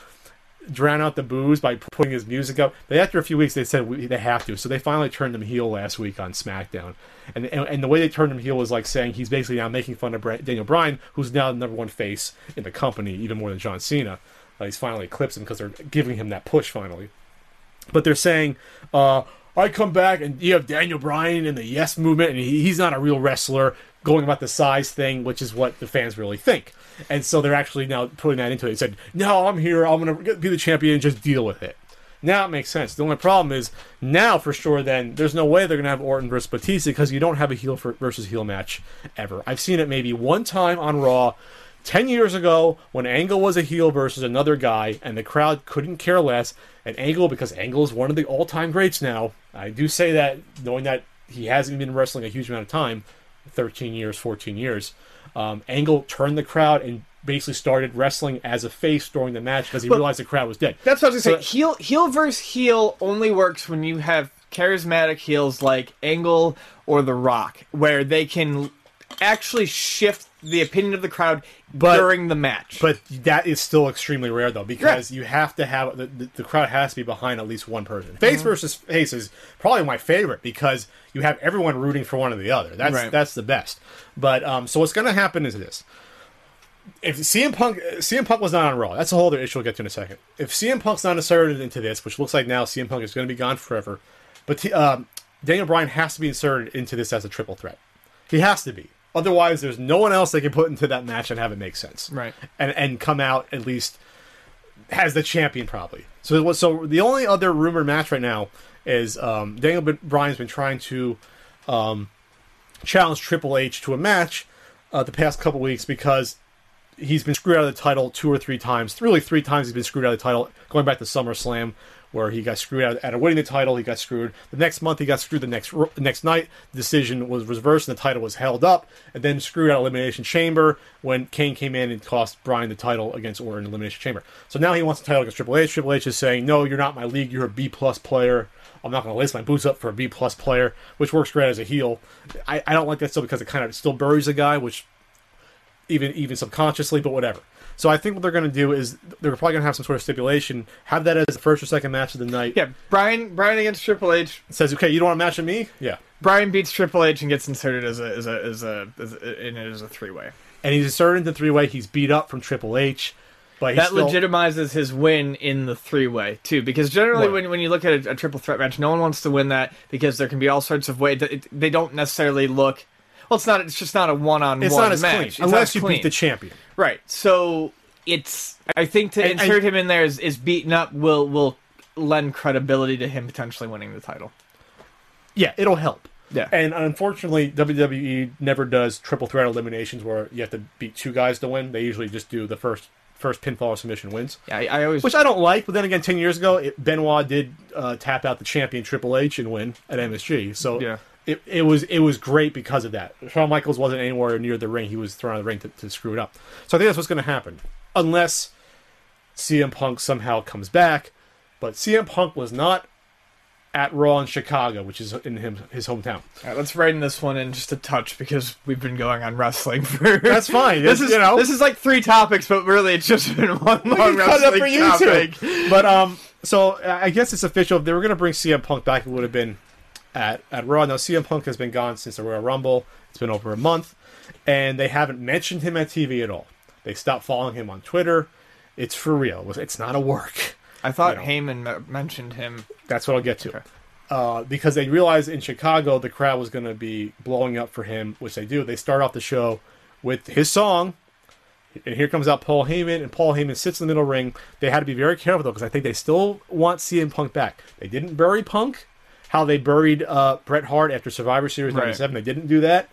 drown out the boos by putting his music up. But after a few weeks, they said we, they have to. So they finally turned him heel last week on SmackDown. And, and and the way they turned him heel was like saying he's basically now making fun of Bra- Daniel Bryan, who's now the number one face in the company, even more than John Cena. Uh, he's finally eclipsed him because they're giving him that push finally. But they're saying, uh, I come back and you have Daniel Bryan in the Yes Movement, and he, he's not a real wrestler, going about the size thing, which is what the fans really think. And so they're actually now putting that into it. They said, no, I'm here, I'm going to be the champion, just deal with it. Now it makes sense. The only problem is, now for sure then, there's no way they're going to have Orton versus Batista because you don't have a heel versus heel match ever. I've seen it maybe one time on Raw, Ten years ago, when Angle was a heel versus another guy, and the crowd couldn't care less, and Angle, because Angle is one of the all-time greats now, I do say that, knowing that he hasn't been wrestling a huge amount of time, thirteen years, fourteen years, um, Angle turned the crowd and basically started wrestling as a face during the match because he but realized the crowd was dead. That's what I was going to so say. Heel, heel versus heel only works when you have charismatic heels like Angle or The Rock, where they can actually shift the opinion of the crowd but, during the match. But that is still extremely rare, though, because yeah. you have to have... The, the crowd has to be behind at least one person. Face mm-hmm. versus face is probably my favorite, because you have everyone rooting for one or the other. That's right. That's the best. But um, so what's going to happen is this. If C M Punk C M Punk was not on Raw, that's a whole other issue we'll get to in a second. If C M Punk's not inserted into this, which looks like now C M Punk is going to be gone forever, but t- um, Daniel Bryan has to be inserted into this as a triple threat. He has to be. Otherwise, there's no one else they can put into that match and have it make sense, right? And and come out at least as the champion, probably. So, so the only other rumored match right now is um, Daniel Bryan's been trying to um, challenge Triple H to a match uh, the past couple weeks because he's been screwed out of the title two or three times. Really, three times he's been screwed out of the title. Going back to SummerSlam, where he got screwed out of winning the title, he got screwed. The next month, he got screwed. The next the next night, the decision was reversed, and the title was held up, and then screwed out of Elimination Chamber when Kane came in and cost Bryan the title against Orton in Elimination Chamber. So now he wants the title against Triple H. Triple H is saying, no, you're not my league. You're a B-plus player. I'm not going to lace my boots up for a B-plus player, which works great as a heel. I, I don't like that still because it kind of still buries a guy, which even even subconsciously, but whatever. So I think what they're going to do is they're probably going to have some sort of stipulation, have that as the first or second match of the night. Yeah, Bryan Bryan against Triple H. Says, okay, you don't want to match with me? Yeah. Bryan beats Triple H and gets inserted as a as a, as a, as a in it as a three-way. And he's inserted into the three-way. He's beat up from Triple H. But that still... legitimizes his win in the three-way, too. Because generally right. when when you look at a, a triple threat match, no one wants to win that because there can be all sorts of ways. They don't necessarily look... Well, it's not. It's just not a one-on-one it's not as match, clean. It's unless not as you clean. Beat the champion, right? So it's. I think to and, insert and, him in there is, is beaten up will will lend credibility to him potentially winning the title. Yeah, it'll help. Yeah, and unfortunately, W W E never does triple threat eliminations where you have to beat two guys to win. They usually just do the first first pinfall or submission wins. Yeah, I, I always, which I don't like. But then again, ten years ago, it, Benoit did uh, tap out the champion Triple H and win at M S G. So yeah. It it was it was great because of that. Shawn Michaels wasn't anywhere near the ring. He was thrown out of the ring to, to screw it up. So I think that's what's going to happen. Unless C M Punk somehow comes back, but C M Punk was not at Raw in Chicago, which is in him, his hometown. All right, let's write in this one in just a touch, because we've been going on wrestling for... That's fine. This, this, is, you know, this is like three topics, but really it's just been one long wrestling for you topic. Too. But, um, so I guess it's official. If they were going to bring C M Punk back, it would have been at, at Raw. Now, C M Punk has been gone since the Royal Rumble. It's been over a month, and they haven't mentioned him on T V at all. They stopped following him on Twitter. It's for real. It's not a work. I thought you know. Heyman mentioned him. That's what I'll get to. Okay. Uh, because they realized in Chicago the crowd was going to be blowing up for him, which they do. They start off the show with his song, and here comes out Paul Heyman, and Paul Heyman sits in the middle ring. They had to be very careful, though, because I think they still want C M Punk back. They didn't bury Punk, how they buried uh, Bret Hart after Survivor Series ninety-seven. Right. They didn't do that.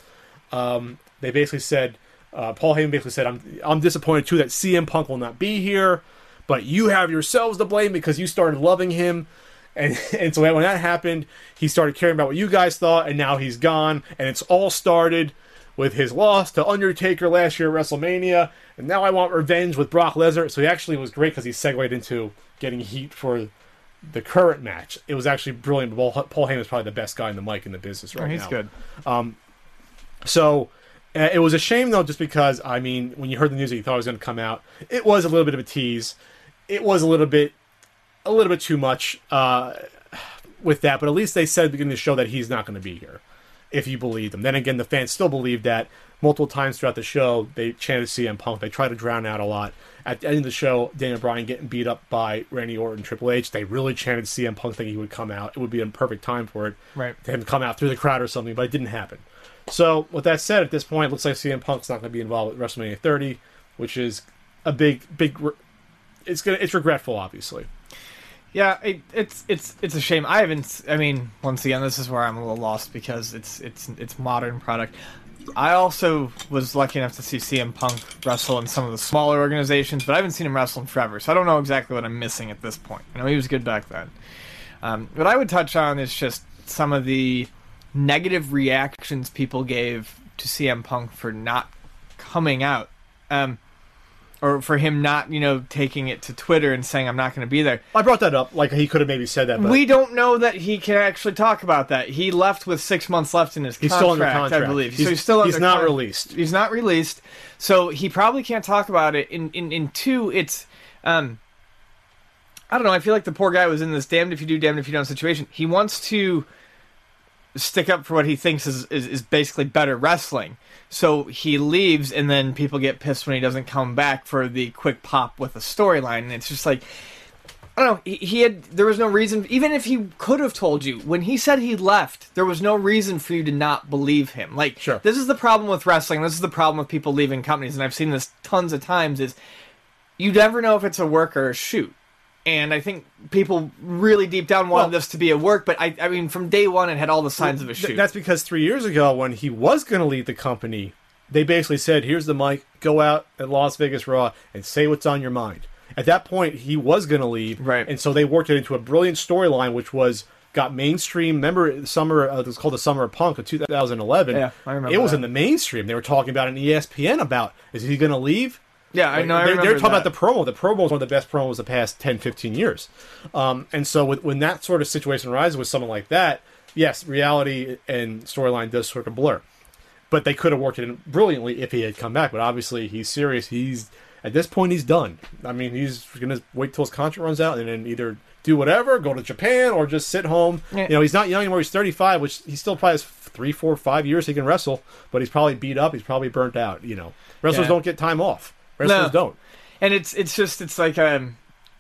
Um, they basically said, uh, Paul Heyman basically said, I'm, I'm disappointed, too, that C M Punk will not be here. But you have yourselves to blame because you started loving him. And, and so when that happened, he started caring about what you guys thought, and now he's gone. And it's all started with his loss to Undertaker last year at WrestleMania. And now I want revenge with Brock Lesnar. So he actually was great because he segued into getting heat for the current match. It was actually brilliant. Paul Heyman is probably the best guy in the mic in the business right oh, he's now. He's good. Um, so... It was a shame, though, just because, I mean, when you heard the music, you thought it was going to come out. It was a little bit of a tease. It was a little bit a little bit too much uh, with that, but at least they said at the beginning of the show that he's not going to be here, if you believe them. Then again, the fans still believed that. Multiple times throughout the show, they chanted C M Punk. They tried to drown out a lot. At the end of the show, Daniel Bryan getting beat up by Randy Orton, Triple H. They really chanted C M Punk thinking he would come out. It would be a perfect time for it. Right. To him come out through the crowd or something, but it didn't happen. So, with that said, at this point, it looks like C M Punk's not going to be involved with WrestleMania thirty, which is a big, big... Re- it's gonna, it's regretful, obviously. Yeah, it, it's it's it's a shame. I haven't... I mean, once again, this is where I'm a little lost because it's it's it's modern product. I also was lucky enough to see C M Punk wrestle in some of the smaller organizations, but I haven't seen him wrestle in forever, so I don't know exactly what I'm missing at this point. I know he was good back then. Um, what I would touch on is just some of the negative reactions people gave to C M Punk for not coming out, um, or for him not, you know, taking it to Twitter and saying I'm not going to be there. I brought that up, like he could have maybe said that. But we don't know that he can actually talk about that. He left with six months left in his contract. He's still under contract, I believe. He's, so he's still under he's not con- released. He's not released, so he probably can't talk about it. In in, in two, it's. Um, I don't know. I feel like the poor guy was in this damned if you do, damned if you don't situation. He wants to stick up for what he thinks is, is, is basically better wrestling. So he leaves, and then people get pissed when he doesn't come back for the quick pop with a storyline. And it's just like, I don't know, he, he had, there was no reason, even if he could have told you, when he said he left, there was no reason for you to not believe him. Like, sure. This is the problem with wrestling, this is the problem with people leaving companies, and I've seen this tons of times, is you never know if it's a work or a shoot. And I think people really deep down wanted well, this to be a work, but I, I mean, from day one, it had all the signs of a shoot. That's because three years ago, when he was going to lead the company, they basically said, here's the mic, go out at Las Vegas Raw and say what's on your mind. At that point, he was going to leave, right. And so they worked it into a brilliant storyline, which was got mainstream. Remember, summer uh, it was called the Summer of Punk of two thousand eleven. Yeah, I remember. It was that. In the mainstream. They were talking about it on E S P N about, is he going to leave? Yeah, I know. Like, I remember they're talking that. About the promo. The promo is one of the best promos of the past ten, fifteen years. Um, and so with, when that sort of situation arises with someone like that, yes, reality and storyline does sort of blur. But they could have worked it in brilliantly if he had come back. But obviously, he's serious. He's at this point, he's done. I mean, he's going to wait till his contract runs out and then either do whatever, go to Japan, or just sit home. Yeah. You know, he's not young anymore. He's thirty-five, which he still probably has three, four, five years he can wrestle. But he's probably beat up. He's probably burnt out. You know, wrestlers yeah. don't get time off. Wrestlers no. don't. And it's it's just, it's like, um,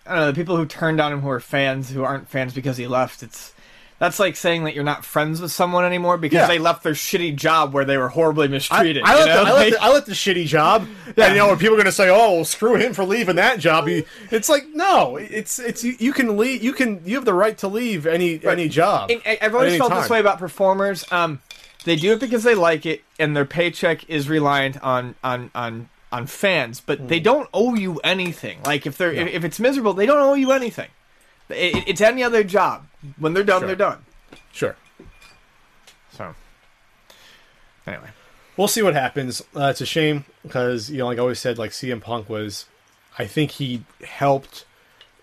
I don't know, the people who turned on him who are fans, who aren't fans because he left, it's, that's like saying that you're not friends with someone anymore because yeah. they left their shitty job where they were horribly mistreated. I, I, you know? the, I, like, the, I left the shitty job. Yeah. And, you know, when people are going to say, oh, well, screw him for leaving that job. He, it's like, no, it's, it's, you, you can leave, you can, you have the right to leave any, right. any job. And I've always felt time. This way about performers. Um, they do it because they like it and their paycheck is reliant on, on, on, on fans, but they don't owe you anything. Like, if they're yeah. if, if it's miserable, they don't owe you anything. It, it's any other job. When they're done, sure. they're done. Sure. So, anyway. We'll see what happens. Uh, it's a shame, because, you know, like I always said, like, C M Punk was I think he helped,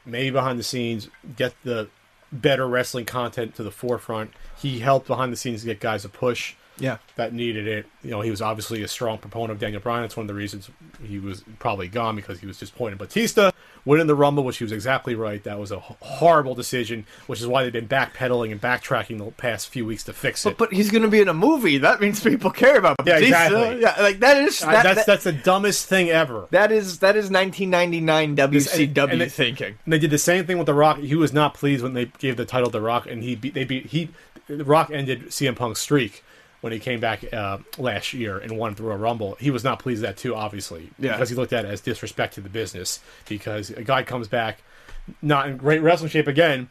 maybe behind the scenes, get the better wrestling content to the forefront. He helped behind the scenes get guys a push yeah. that needed it. You know, he was obviously a strong proponent of Daniel Bryan. It's one of the reasons he was probably gone, because he was disappointed. Batista winning the Rumble, which he was exactly right. That was a horrible decision, which is why they've been backpedaling and backtracking the past few weeks to fix it. But, but he's going to be in a movie. That means people care about Batista. Yeah, exactly. Yeah, like that is that, that's that, that's the dumbest thing ever. That is that is nineteen ninety-nine W C W and, and they, thinking. And they did the same thing with The Rock. He was not pleased when they gave the title to The Rock, and he beat, they beat he. The Rock ended C M Punk's streak when he came back uh, last year and won the Royal Rumble. He was not pleased with that too, obviously, yeah. because he looked at it as disrespect to the business. Because a guy comes back not in great wrestling shape again,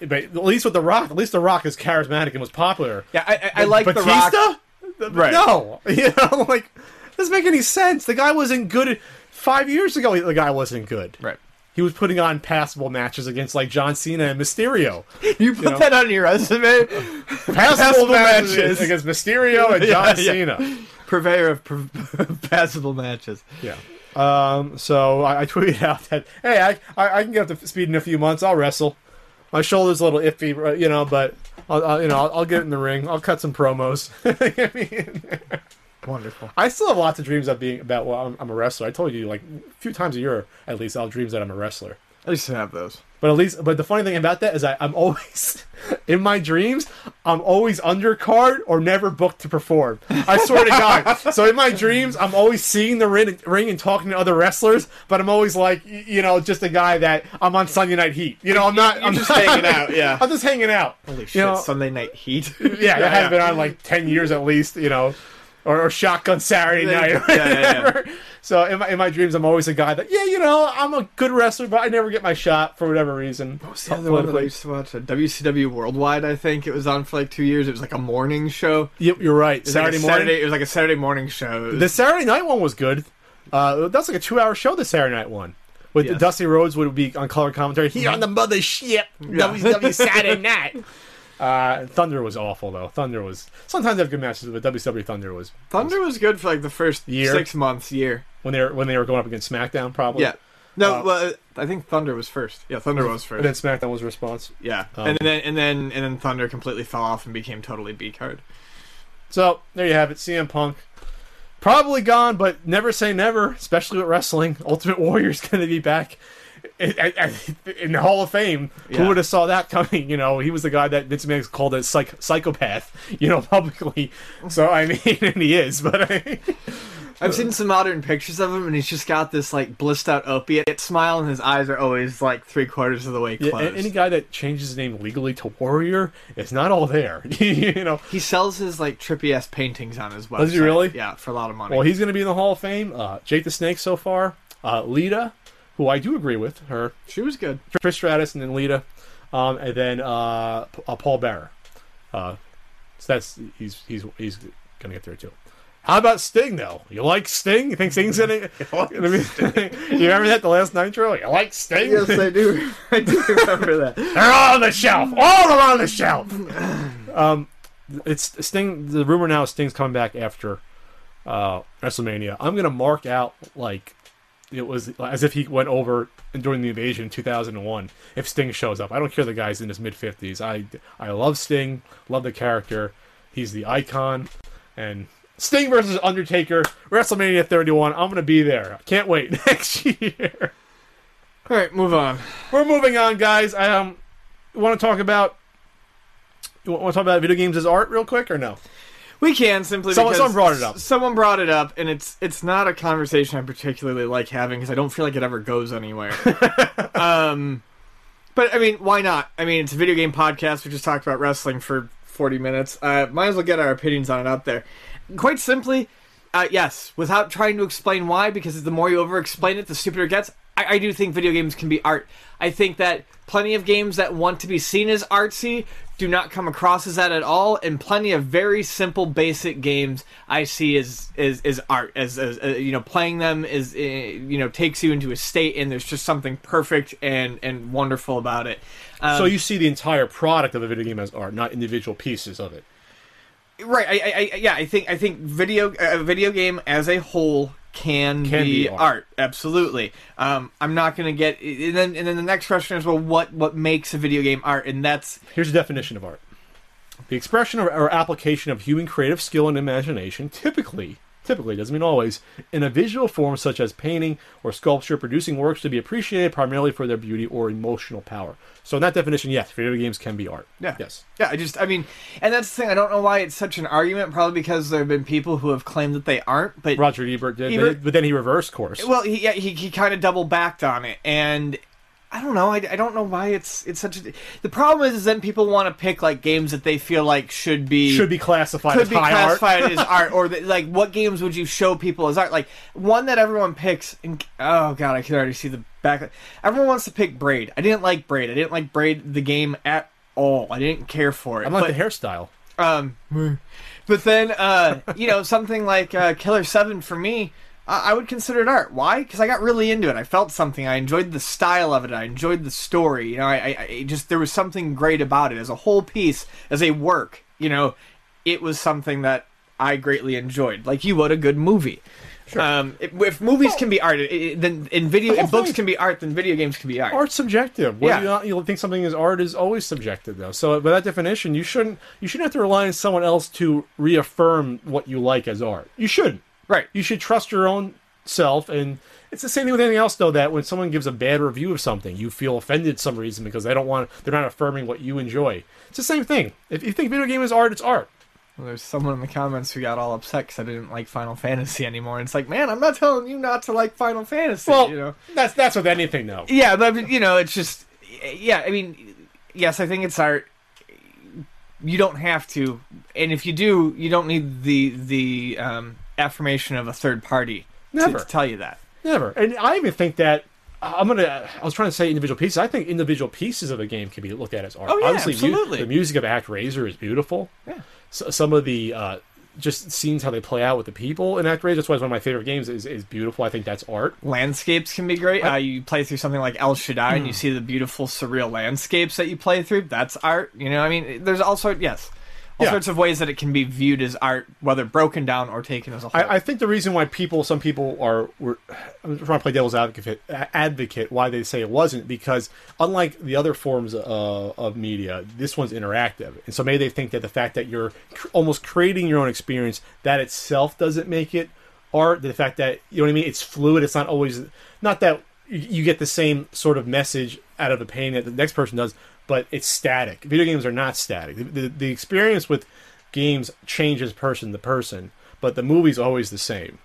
but at least with The Rock, at least The Rock is charismatic and was popular. Yeah, I, I, I like Batista? The Rock. Right. No, you know, like it doesn't make any sense. The guy wasn't good five years ago. The guy wasn't good. Right. He was putting on passable matches against, like, John Cena and Mysterio. You put you know? that on your resume? passable, passable matches. matches against Mysterio and John yeah, Cena. Yeah. Purveyor of per- passable matches. Yeah. Um, so I, I tweeted out that, hey, I, I I can get up to speed in a few months. I'll wrestle. My shoulder's a little iffy, you know, but I'll, I'll you know I'll, I'll get in the ring. I'll cut some promos. I mean, wonderful. I still have lots of dreams of being about. Well, I'm, I'm a wrestler. I told you, like a few times a year, at least, I'll dreams that I'm a wrestler. At least I have those. But at least, but the funny thing about that is, I, I'm always in my dreams. I'm always undercard or never booked to perform. I swear to God. So in my dreams, I'm always seeing the ring, ring and talking to other wrestlers. But I'm always like, you know, just a guy that I'm on Sunday Night Heat. You know, I'm not. You're I'm just not, hanging out. Yeah, I'm just hanging out. Holy shit! You know? Sunday Night Heat. Yeah, yeah, I haven't been on like ten years at least. You know. Or, or Shotgun Saturday Night. Or yeah, yeah, yeah. So in my, in my dreams, I'm always a guy that, yeah, you know, I'm a good wrestler, but I never get my shot for whatever reason. What was the other one that I used to watch? W C W Worldwide, I think. It was on for like two years. It was like a morning show. Yep, you're right. Saturday like morning? Saturday, it was like a Saturday morning show. Was... The Saturday night one was good. Uh, that was like a two-hour show, the Saturday night one. With yes. Dusty Rhodes would be on color commentary. He on the mothership. Yeah. W C W Saturday night. Uh, Thunder was awful though. Thunder was sometimes they have good matches, but W C W Thunder was Thunder was good for like the first year, six months, year when they were when they were going up against SmackDown, probably. Yeah, no, uh, well, I think Thunder was first. Yeah, Thunder was first, and then SmackDown was a response. Yeah, um, and then and then and then Thunder completely fell off and became totally B card. So there you have it, C M Punk. Probably gone, but never say never, especially with wrestling. Ultimate Warrior's going to be back. In the Hall of Fame, yeah. Who would have saw that coming? You know, he was the guy that Vince McMahon called a psych- psychopath, you know, publicly. So I mean, and he is. But I, I've seen some modern pictures of him, and he's just got this like blissed out opiate smile, and his eyes are always like three quarters of the way closed. Yeah, any guy that changes his name legally to Warrior is not all there, you know. He sells his like trippy ass paintings on his website. Does he really? Yeah, for a lot of money. Well, he's going to be in the Hall of Fame. Uh, Jake the Snake so far. Uh, Lita. Who I do agree with her. She was good. Trish Stratus and then Lita. Um, and then uh, uh, Paul Bearer. Uh, so that's he's he's he's gonna get there too. How about Sting though? You like Sting? You think Sting's gonna be Sting? You remember that the last Nitro? You like Sting? Yes, I do. I do remember that. They're all on the shelf. All around the shelf. Um, it's Sting. The rumor now is Sting's coming back after uh, WrestleMania. I'm gonna mark out like. It was as if he went over during the invasion in two thousand one. If Sting shows up, I don't care the guy's in his mid fifties. I, I love Sting, love the character. He's the icon. And Sting versus Undertaker, WrestleMania thirty-one. I'm going to be there. Can't wait next year. All right, move on. We're moving on, guys. I um, want to talk about you want to talk about video games as art real quick or no? We can, simply someone, because... Someone brought it up. Someone brought it up, and it's it's not a conversation I particularly like having, because I don't feel like it ever goes anywhere. um, but, I mean, why not? I mean, it's a video game podcast. We just talked about wrestling for forty minutes. Uh, might as well get our opinions on it out there. Quite simply, uh, yes, without trying to explain why, because the more you over-explain it, the stupider it gets. I, I do think video games can be art. I think that plenty of games that want to be seen as artsy... do not come across as that at all, and plenty of very simple, basic games I see as as, as art. As, as, as you know, playing them is uh, you know takes you into a state, and there's just something perfect and and wonderful about it. Um, so you see the entire product of a video game as art, not individual pieces of it. Right? I, I, I yeah, I think I think video a video game as a whole can, can be, be art. art. Absolutely. Um, I'm not going to get... And then, and then the next question is, well, what, what makes a video game art? And that's... Here's a definition of art. The expression or, or application of human creative skill and imagination, typically, typically, doesn't mean always, in a visual form such as painting or sculpture, producing works to be appreciated primarily for their beauty or emotional power. So in that definition, yes, video games can be art. Yeah. Yes. Yeah, I just, I mean, and that's the thing, I don't know why it's such an argument, probably because there have been people who have claimed that they aren't, but... Roger Ebert did, Ebert, but then he reversed course. Well, he, yeah, he, he kind of double-backed on it, and... I don't know. I, I don't know why it's it's such a... The problem is, is then people want to pick like games that they feel like should be... Should be classified as high art. Could be classified as art. Or that, like, what games would you show people as art? Like, one that everyone picks... And, oh, God, I can already see the back... Everyone wants to pick Braid. I didn't like Braid. I didn't like Braid, the game, at all. I didn't care for it. I like the hairstyle. Um, But then, uh, you know, something like uh, Killer seven for me... I would consider it art. Why? Because I got really into it. I felt something. I enjoyed the style of it. I enjoyed the story. You know, I, I just, there was something great about it as a whole piece, as a work. You know, it was something that I greatly enjoyed. Like you would a good movie. Sure. Um, it, if movies well, can be art, it, it, then in video, if books can be art, then video games can be art. Art's subjective. Whether yeah. you, not, you think something is art is always subjective, though. So, by that definition, you shouldn't you shouldn't have to rely on someone else to reaffirm what you like as art. You shouldn't. Right. You should trust your own self, and it's the same thing with anything else, though, that when someone gives a bad review of something, you feel offended for some reason because they don't want, they're not affirming what you enjoy. It's the same thing. If you think video game is art, it's art. Well, there's someone in the comments who got all upset because I didn't like Final Fantasy anymore. And it's like, man, I'm not telling you not to like Final Fantasy. Well, you know? that's, that's with anything, though. Yeah, but, you know, it's just, yeah, I mean, yes, I think it's art. You don't have to, and if you do, you don't need the, the, um... affirmation of a third party never to, to tell you that never and I even think that uh, I'm gonna I was trying to say individual pieces I think individual pieces of a game can be looked at as art. Oh, yeah, obviously absolutely. Mu- the music of ActRaiser is beautiful. Yeah, so, some of the uh just scenes how they play out with the people in ActRaiser, that's why it's one of my favorite games, is, is beautiful. I think that's art. Landscapes can be great. I, uh, you play through something like El Shaddai mm. and you see the beautiful surreal landscapes that you play through. That's art. You know, I mean, there's also yes All yeah. sorts of ways that it can be viewed as art, whether broken down or taken as a whole. I, I think the reason why people, some people are, were, I'm trying to play devil's advocate, advocate, why they say it wasn't, because unlike the other forms uh, of media, this one's interactive. And so maybe they think that the fact that you're cr- almost creating your own experience, that itself doesn't make it art. The fact that, you know what I mean, it's fluid. It's not always, not that you get the same sort of message out of a painting that the next person does, but it's static. Video games are not static. The, the, the experience with games changes person to person, but the movie's always the same.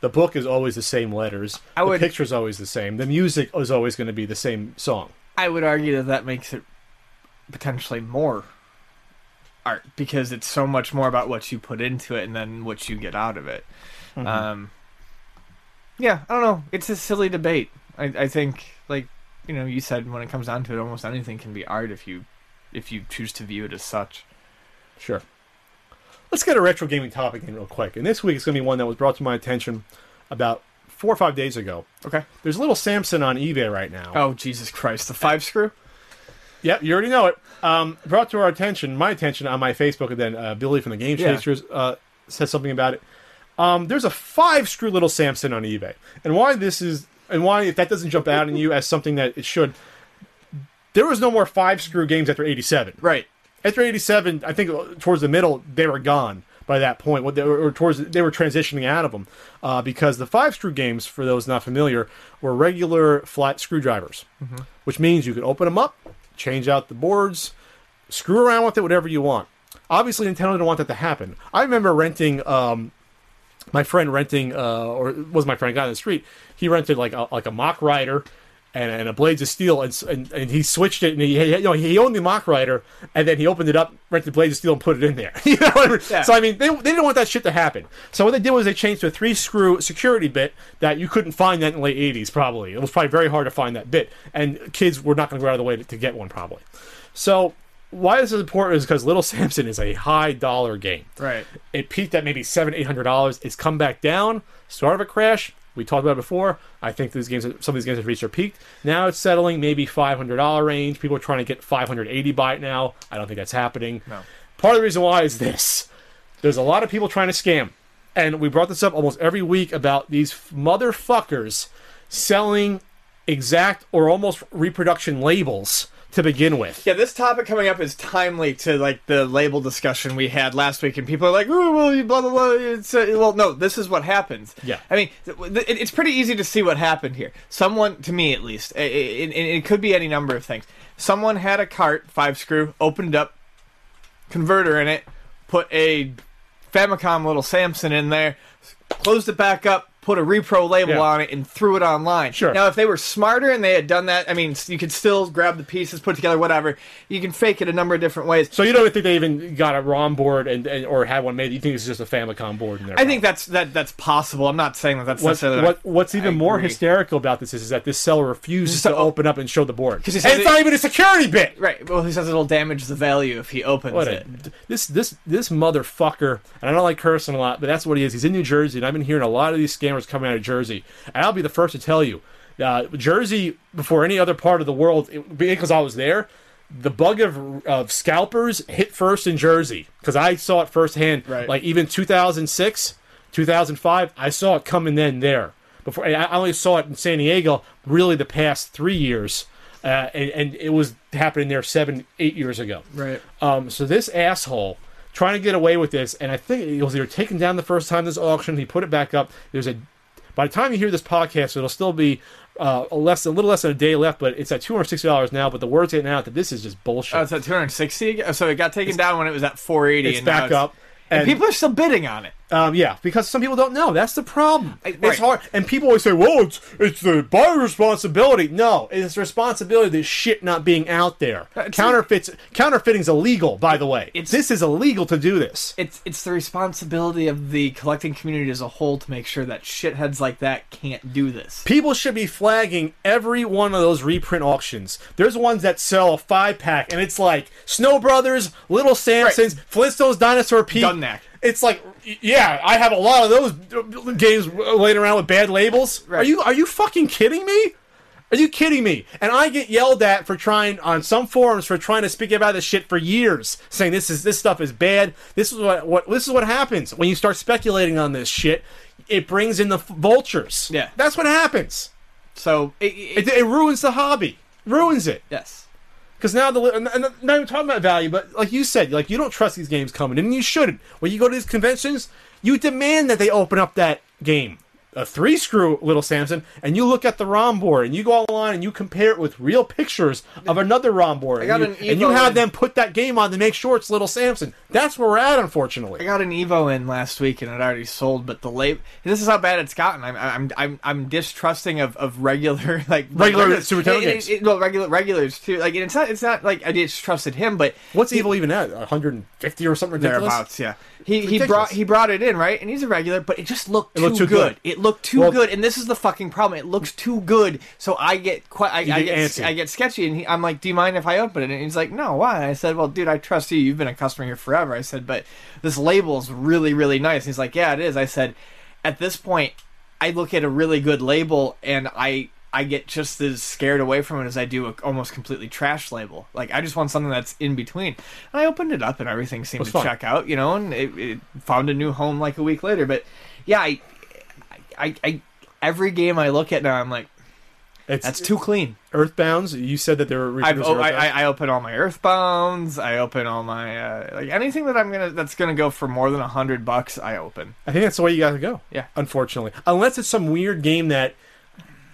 The book is always the same letters. I the would, picture's always the same. The music is always going to be the same song. I would argue that that makes it potentially more art, because it's so much more about what you put into it and then what you get out of it. Mm-hmm. Um, yeah, I don't know. It's a silly debate. I, I think, like... You know, you said when it comes down to it, almost anything can be art if you if you choose to view it as such. Sure. Let's get a retro gaming topic in real quick. And this week it's going to be one that was brought to my attention about four or five days ago. Okay. There's a little Samson on eBay right now. Oh, Jesus Christ. The five screw? Yep, you already know it. Um, brought to our attention, my attention, on my Facebook, and then uh, Billy from the Game yeah. Chasers uh, said something about it. Um, there's a five screw little Samson on eBay. And why this is... And why, if that doesn't jump out in you as something that it should, there was no more five-screw games after eighty-seven. Right. After eighty-seven, I think towards the middle, they were gone by that point. What they were, or towards they were transitioning out of them uh, because the five-screw games, for those not familiar, were regular flat screwdrivers, mm-hmm. which means you could open them up, change out the boards, screw around with it, whatever you want. Obviously, Nintendo didn't want that to happen. I remember renting... Um, My friend renting, uh, or was my friend, guy on the street, he rented like a, like a Mock Rider and, and a Blades of Steel, and, and and he switched it, and he you know he owned the Mock Rider, and then he opened it up, rented Blades of Steel, and put it in there. You know what I mean? Yeah. So I mean, they they didn't want that shit to happen. So what they did was they changed to a three screw security bit that you couldn't find that in the late eighties. Probably it was probably very hard to find that bit, and kids were not going to go out of the way to, to get one probably. So. Why this is important is because Little Samson is a high-dollar game. Right. It peaked at maybe seven hundred dollars, eight hundred dollars. It's come back down. Start of a crash. We talked about it before. I think these games, some of these games have reached their peak. Now it's settling maybe five hundred dollars range. People are trying to get five hundred eighty dollars by it now. I don't think that's happening. No. Part of the reason why is this. There's a lot of people trying to scam. and we brought this up almost every week about these motherfuckers selling exact or almost reproduction labels to begin with. Yeah, this topic coming up is timely to, like, the label discussion we had last week, and people are like, oh, blah, blah, blah. It's, uh, well, no, this is what happens. Yeah. I mean, it's pretty easy to see what happened here. Someone, to me at least, it, it, it could be any number of things. Someone had a cart, five-screw, opened up, converter in it, put a Famicom Little Samson in there, closed it back up, put a repro label yeah. on it, and threw it online. Sure. Now, if they were smarter and they had done that, I mean, you could still grab the pieces, put together, whatever. You can fake it a number of different ways. So you don't think they even got a ROM board and, and or had one made? You think it's just a Famicom board in there? I ROM. think that's that that's possible. I'm not saying that that's what's, necessarily... What, what's even I more agree. hysterical about this is, is that this seller refuses to, to open up and show the board. And it's it, not even a security bit! Right. Well, he says it'll damage the value if he opens what it. A, this, this, this motherfucker, and I don't like cursing a lot, but that's what he is. He's in New Jersey, and I've been hearing a lot of these scams coming out of Jersey, and I'll be the first to tell you, uh, Jersey, before any other part of the world, it, because I was there, the bug of of scalpers hit first in Jersey, because I saw it firsthand. Right. Like even two thousand six, two thousand five, I saw it coming then there. Before I only saw it in San Diego, really the past three years, uh, and, and it was happening there seven, eight years ago. Right. Um, so this asshole trying to get away with this, and I think it was either taken down the first time this auction, he put it back up. There's a, by the time you hear this podcast, it'll still be uh, a less, a little less than a day left, but it's at two hundred sixty dollars now, but the word's getting out that this is just bullshit. Oh, it's at two hundred sixty dollars? So it got taken it's, down when it was at four hundred eighty dollars. It's and back it's, up. And, and people are still bidding on it. Um, yeah, because some people don't know. That's the problem. I, it's right. hard. And people always say, well, it's, it's the buyer's responsibility. No, it's responsibility of this shit not being out there. Uh, Counterfeits, a, counterfeiting's illegal, by the way. It's, this is illegal to do this. It's it's the responsibility of the collecting community as a whole to make sure that shitheads like that can't do this. People should be flagging every one of those reprint auctions. There's ones that sell a five-pack, and it's like Snow Brothers, Little Samsons, right. Flintstones, Dinosaur Pete. Dunnack. It's like, yeah, I have a lot of those games laying around with bad labels. Right. Are you are you fucking kidding me? Are you kidding me? And I get yelled at for trying on some forums for trying to speak about this shit for years, saying this is this stuff is bad. This is what, what this is what happens when you start speculating on this shit. It brings in the vultures. Yeah, that's what happens. So it it, it, it ruins the hobby. Ruins it. Yes. Because now, the and not even talking about value, but like you said, like you don't trust these games coming in, and you shouldn't. When you go to these conventions, you demand that they open up that game, a three-screw Little Samson, and you look at the ROM board, and you go online, and you compare it with real pictures of another ROM board, I got and, you, an and you have in. them put that game on to make sure it's Little Samson. That's where we're at, unfortunately. I got an Evo in last week, and it already sold, but the label... This is how bad it's gotten. I'm I'm I'm, I'm distrusting of, of regular... like Regular, regular Super Nintendo games. It, it, well, regular, regulars, too. Like, it's not, it's not like I distrusted him, but... What's Evo even at? one hundred fifty or something ridiculous? Thereabouts, yeah. He, he, brought, he brought it in, right? And he's a regular, but it just looked, it looked too, too good. good. It looked too well, good, and this is the fucking problem. It looks too good, so I get quite, I, I get, I get sketchy, and he, I'm like, "Do you mind if I open it?" And he's like, "No, why?" And I said, "Well, dude, I trust you. You've been a customer here forever." I said, "But this label's really, really nice." And he's like, "Yeah, it is." I said, "At this point, I look at a really good label, and I, I get just as scared away from it as I do a almost completely trash label. Like, I just want something that's in between." And I opened it up, and everything seemed to fun. check out, you know, and it, it found a new home like a week later. But yeah, I. I, I every game I look at now, I'm like, it's, that's too clean. Earthbounds, you said that there were. I've, oh, I, I open all my Earthbounds. I open all my uh, like anything that I'm gonna that's gonna go for more than a hundred bucks. I open. I think that's the way you gotta go. Yeah, unfortunately, unless it's some weird game that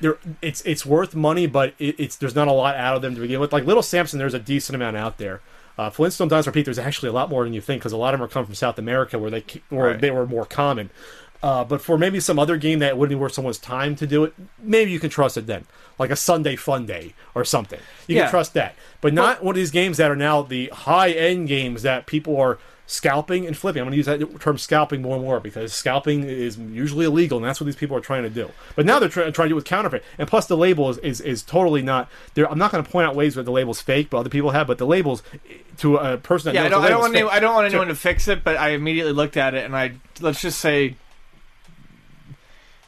there it's it's worth money, but it, it's there's not a lot out of them to begin with. Like Little Samson, there's a decent amount out there. Uh, Flintstone Dinosaur Pete, there's actually a lot more than you think because a lot of them are come from South America where they where right. they were more common. Uh, but for maybe some other game that wouldn't be worth someone's time to do it, maybe you can trust it then. Like a Sunday Fun Day or something. You yeah. can trust that. But not well, one of these games that are now the high-end games that people are scalping and flipping. I'm going to use that term scalping more and more because scalping is usually illegal, and that's what these people are trying to do. But now they're tra- trying to do with counterfeit. And plus the label is, is, is totally not... I'm not going to point out ways where the label's fake, but other people have, but the labels... To a person that yeah, knows I don't, the label's I don't want fake. Any, I don't want anyone to, to fix it, but I immediately looked at it, and I... Let's just say...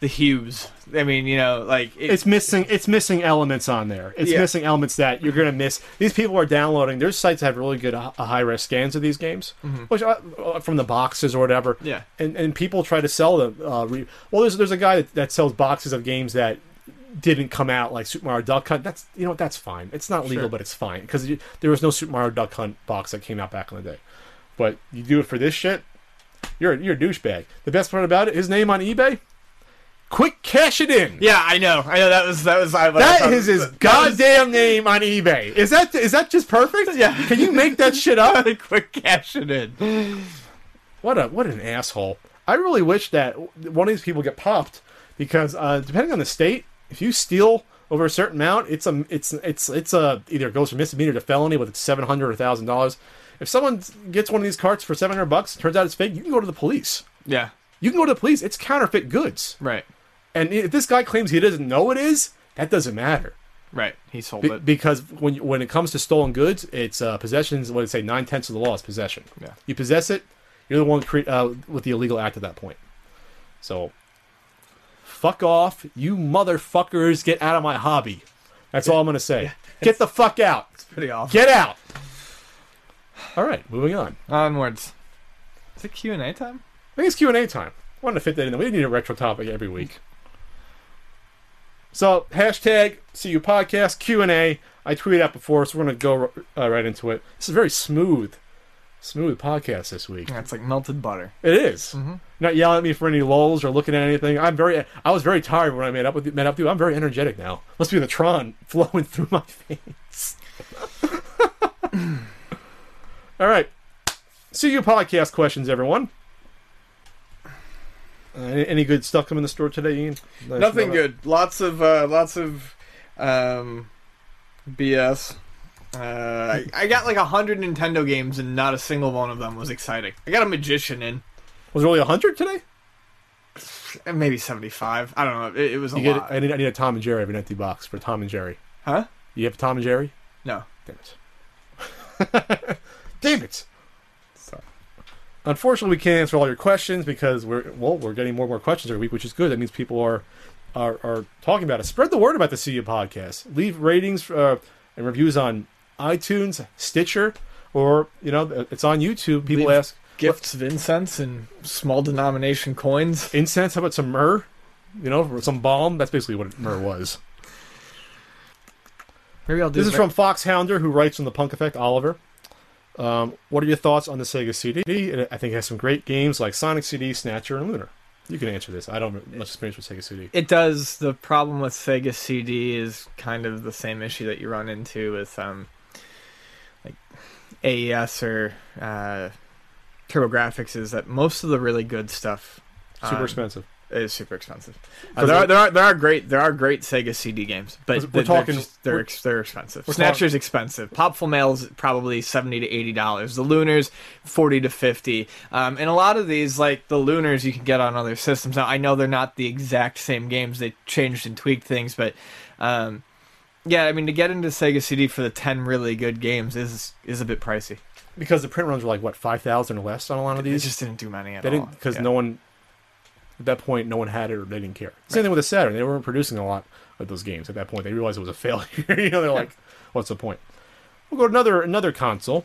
The Hughes. I mean, you know, like it, it's missing it's missing elements on there. It's yeah. missing elements that you're gonna miss. These people are downloading. There's sites that have really good uh, high res scans of these games, mm-hmm. which uh, from the boxes or whatever. Yeah, and and people try to sell them. Uh, re- well, there's there's a guy that, that sells boxes of games that didn't come out, like Super Mario Duck Hunt. That's you know that's fine. It's not legal, sure. but it's fine because there was no Super Mario Duck Hunt box that came out back in the day. But you do it for this shit. You're you're a douchebag. The best part about it, his name on eBay. Quick cash it in. Yeah, I know. I know that was that was I, that I is his that goddamn was... name on eBay. Is that is that just perfect? Yeah. Can you make that shit up? Quick cash it in. What a what an asshole. I really wish that one of these people get popped because uh, depending on the state, if you steal over a certain amount, it's a it's it's it's a either it goes from misdemeanor to felony with seven hundred or thousand dollars. If someone gets one of these carts for seven hundred bucks, turns out it's fake, you can go to the police. Yeah. You can go to the police. It's counterfeit goods. Right. And if this guy claims he doesn't know it is, that doesn't matter. Right. He sold Be- it. Because when you, when it comes to stolen goods, it's uh, possessions, what did it say, nine-tenths of the law is possession. Yeah. You possess it, you're the one cre- uh, with the illegal act at that point. So, fuck off. You motherfuckers, get out of my hobby. That's yeah. all I'm going to say. Yeah. Get the fuck out. It's pretty awful. Get out. All right, moving on. Onwards. Is it Q and A time? I think it's Q and A time. I wanted to fit that in there. We need a retro topic every week. So, hashtag C U Podcast, Q and A. I tweeted out before, so we're going to go uh, right into it. This is a very smooth, smooth podcast this week. Yeah, it's like melted butter. It is. Mm-hmm. Not yelling at me for any lulls or looking at anything. I'm very. I was very tired when I met up with you. Met up with you. I'm very energetic now. Must be the Tron flowing through my veins. All right, C U Podcast questions, everyone. Uh, any, any good stuff coming in the store today, Ian? Nice Nothing good. Lots of uh, lots of um, B S. Uh, I, I got like a hundred Nintendo games, and not a single one of them was exciting. I got a Magician in. Was it only a hundred today? Maybe seventy-five. I don't know. It, it was you a get, lot. I need, I need a Tom and Jerry. I have an empty box for Tom and Jerry. Huh? You have Tom and Jerry? No. Damn it. Damn it! Sorry. Unfortunately, we can't answer all your questions because we're well, we're getting more and more questions every week, which is good. That means people are are, are talking about it. Spread the word about the C U Podcast. Leave ratings uh, and reviews on iTunes, Stitcher, or you know it's on YouTube. People Leave ask gifts what? Of incense and small denomination coins. Incense? How about some myrrh? You know, some balm. That's basically what myrrh was. Maybe I'll do. This is from Fox Hounder, who writes on the Punk Effect, Oliver. Um, what are your thoughts on the Sega C D? I think it has some great games like Sonic C D, Snatcher, and Lunar. You can answer this. I don't have much experience with Sega C D. It does. The problem with Sega C D is kind of the same issue that you run into with um, like A E S or uh, TurboGrafx, is that most of the really good stuff um, super expensive. Is super expensive. Uh, there, are, there are there are great there are great Sega C D games, but we're they're, talking just, they're, we're, they're expensive. Snatcher's talking. Expensive. Popful Mail's probably seventy to eighty dollars. The Lunar's forty to fifty. Um, and a lot of these, like the Lunar's, you can get on other systems. Now I know they're not the exact same games. They changed and tweaked things, but um, yeah, I mean to get into Sega C D for the ten really good games is is a bit pricey because the print runs were like what five thousand or less on a lot of these. They just didn't do many at they all because yeah. no one. At that point, no one had it or they didn't care. Same right. thing with the Saturn. They weren't producing a lot of those games at that point. They realized it was a failure. you know, they're like, what's the point? We'll go to another another console.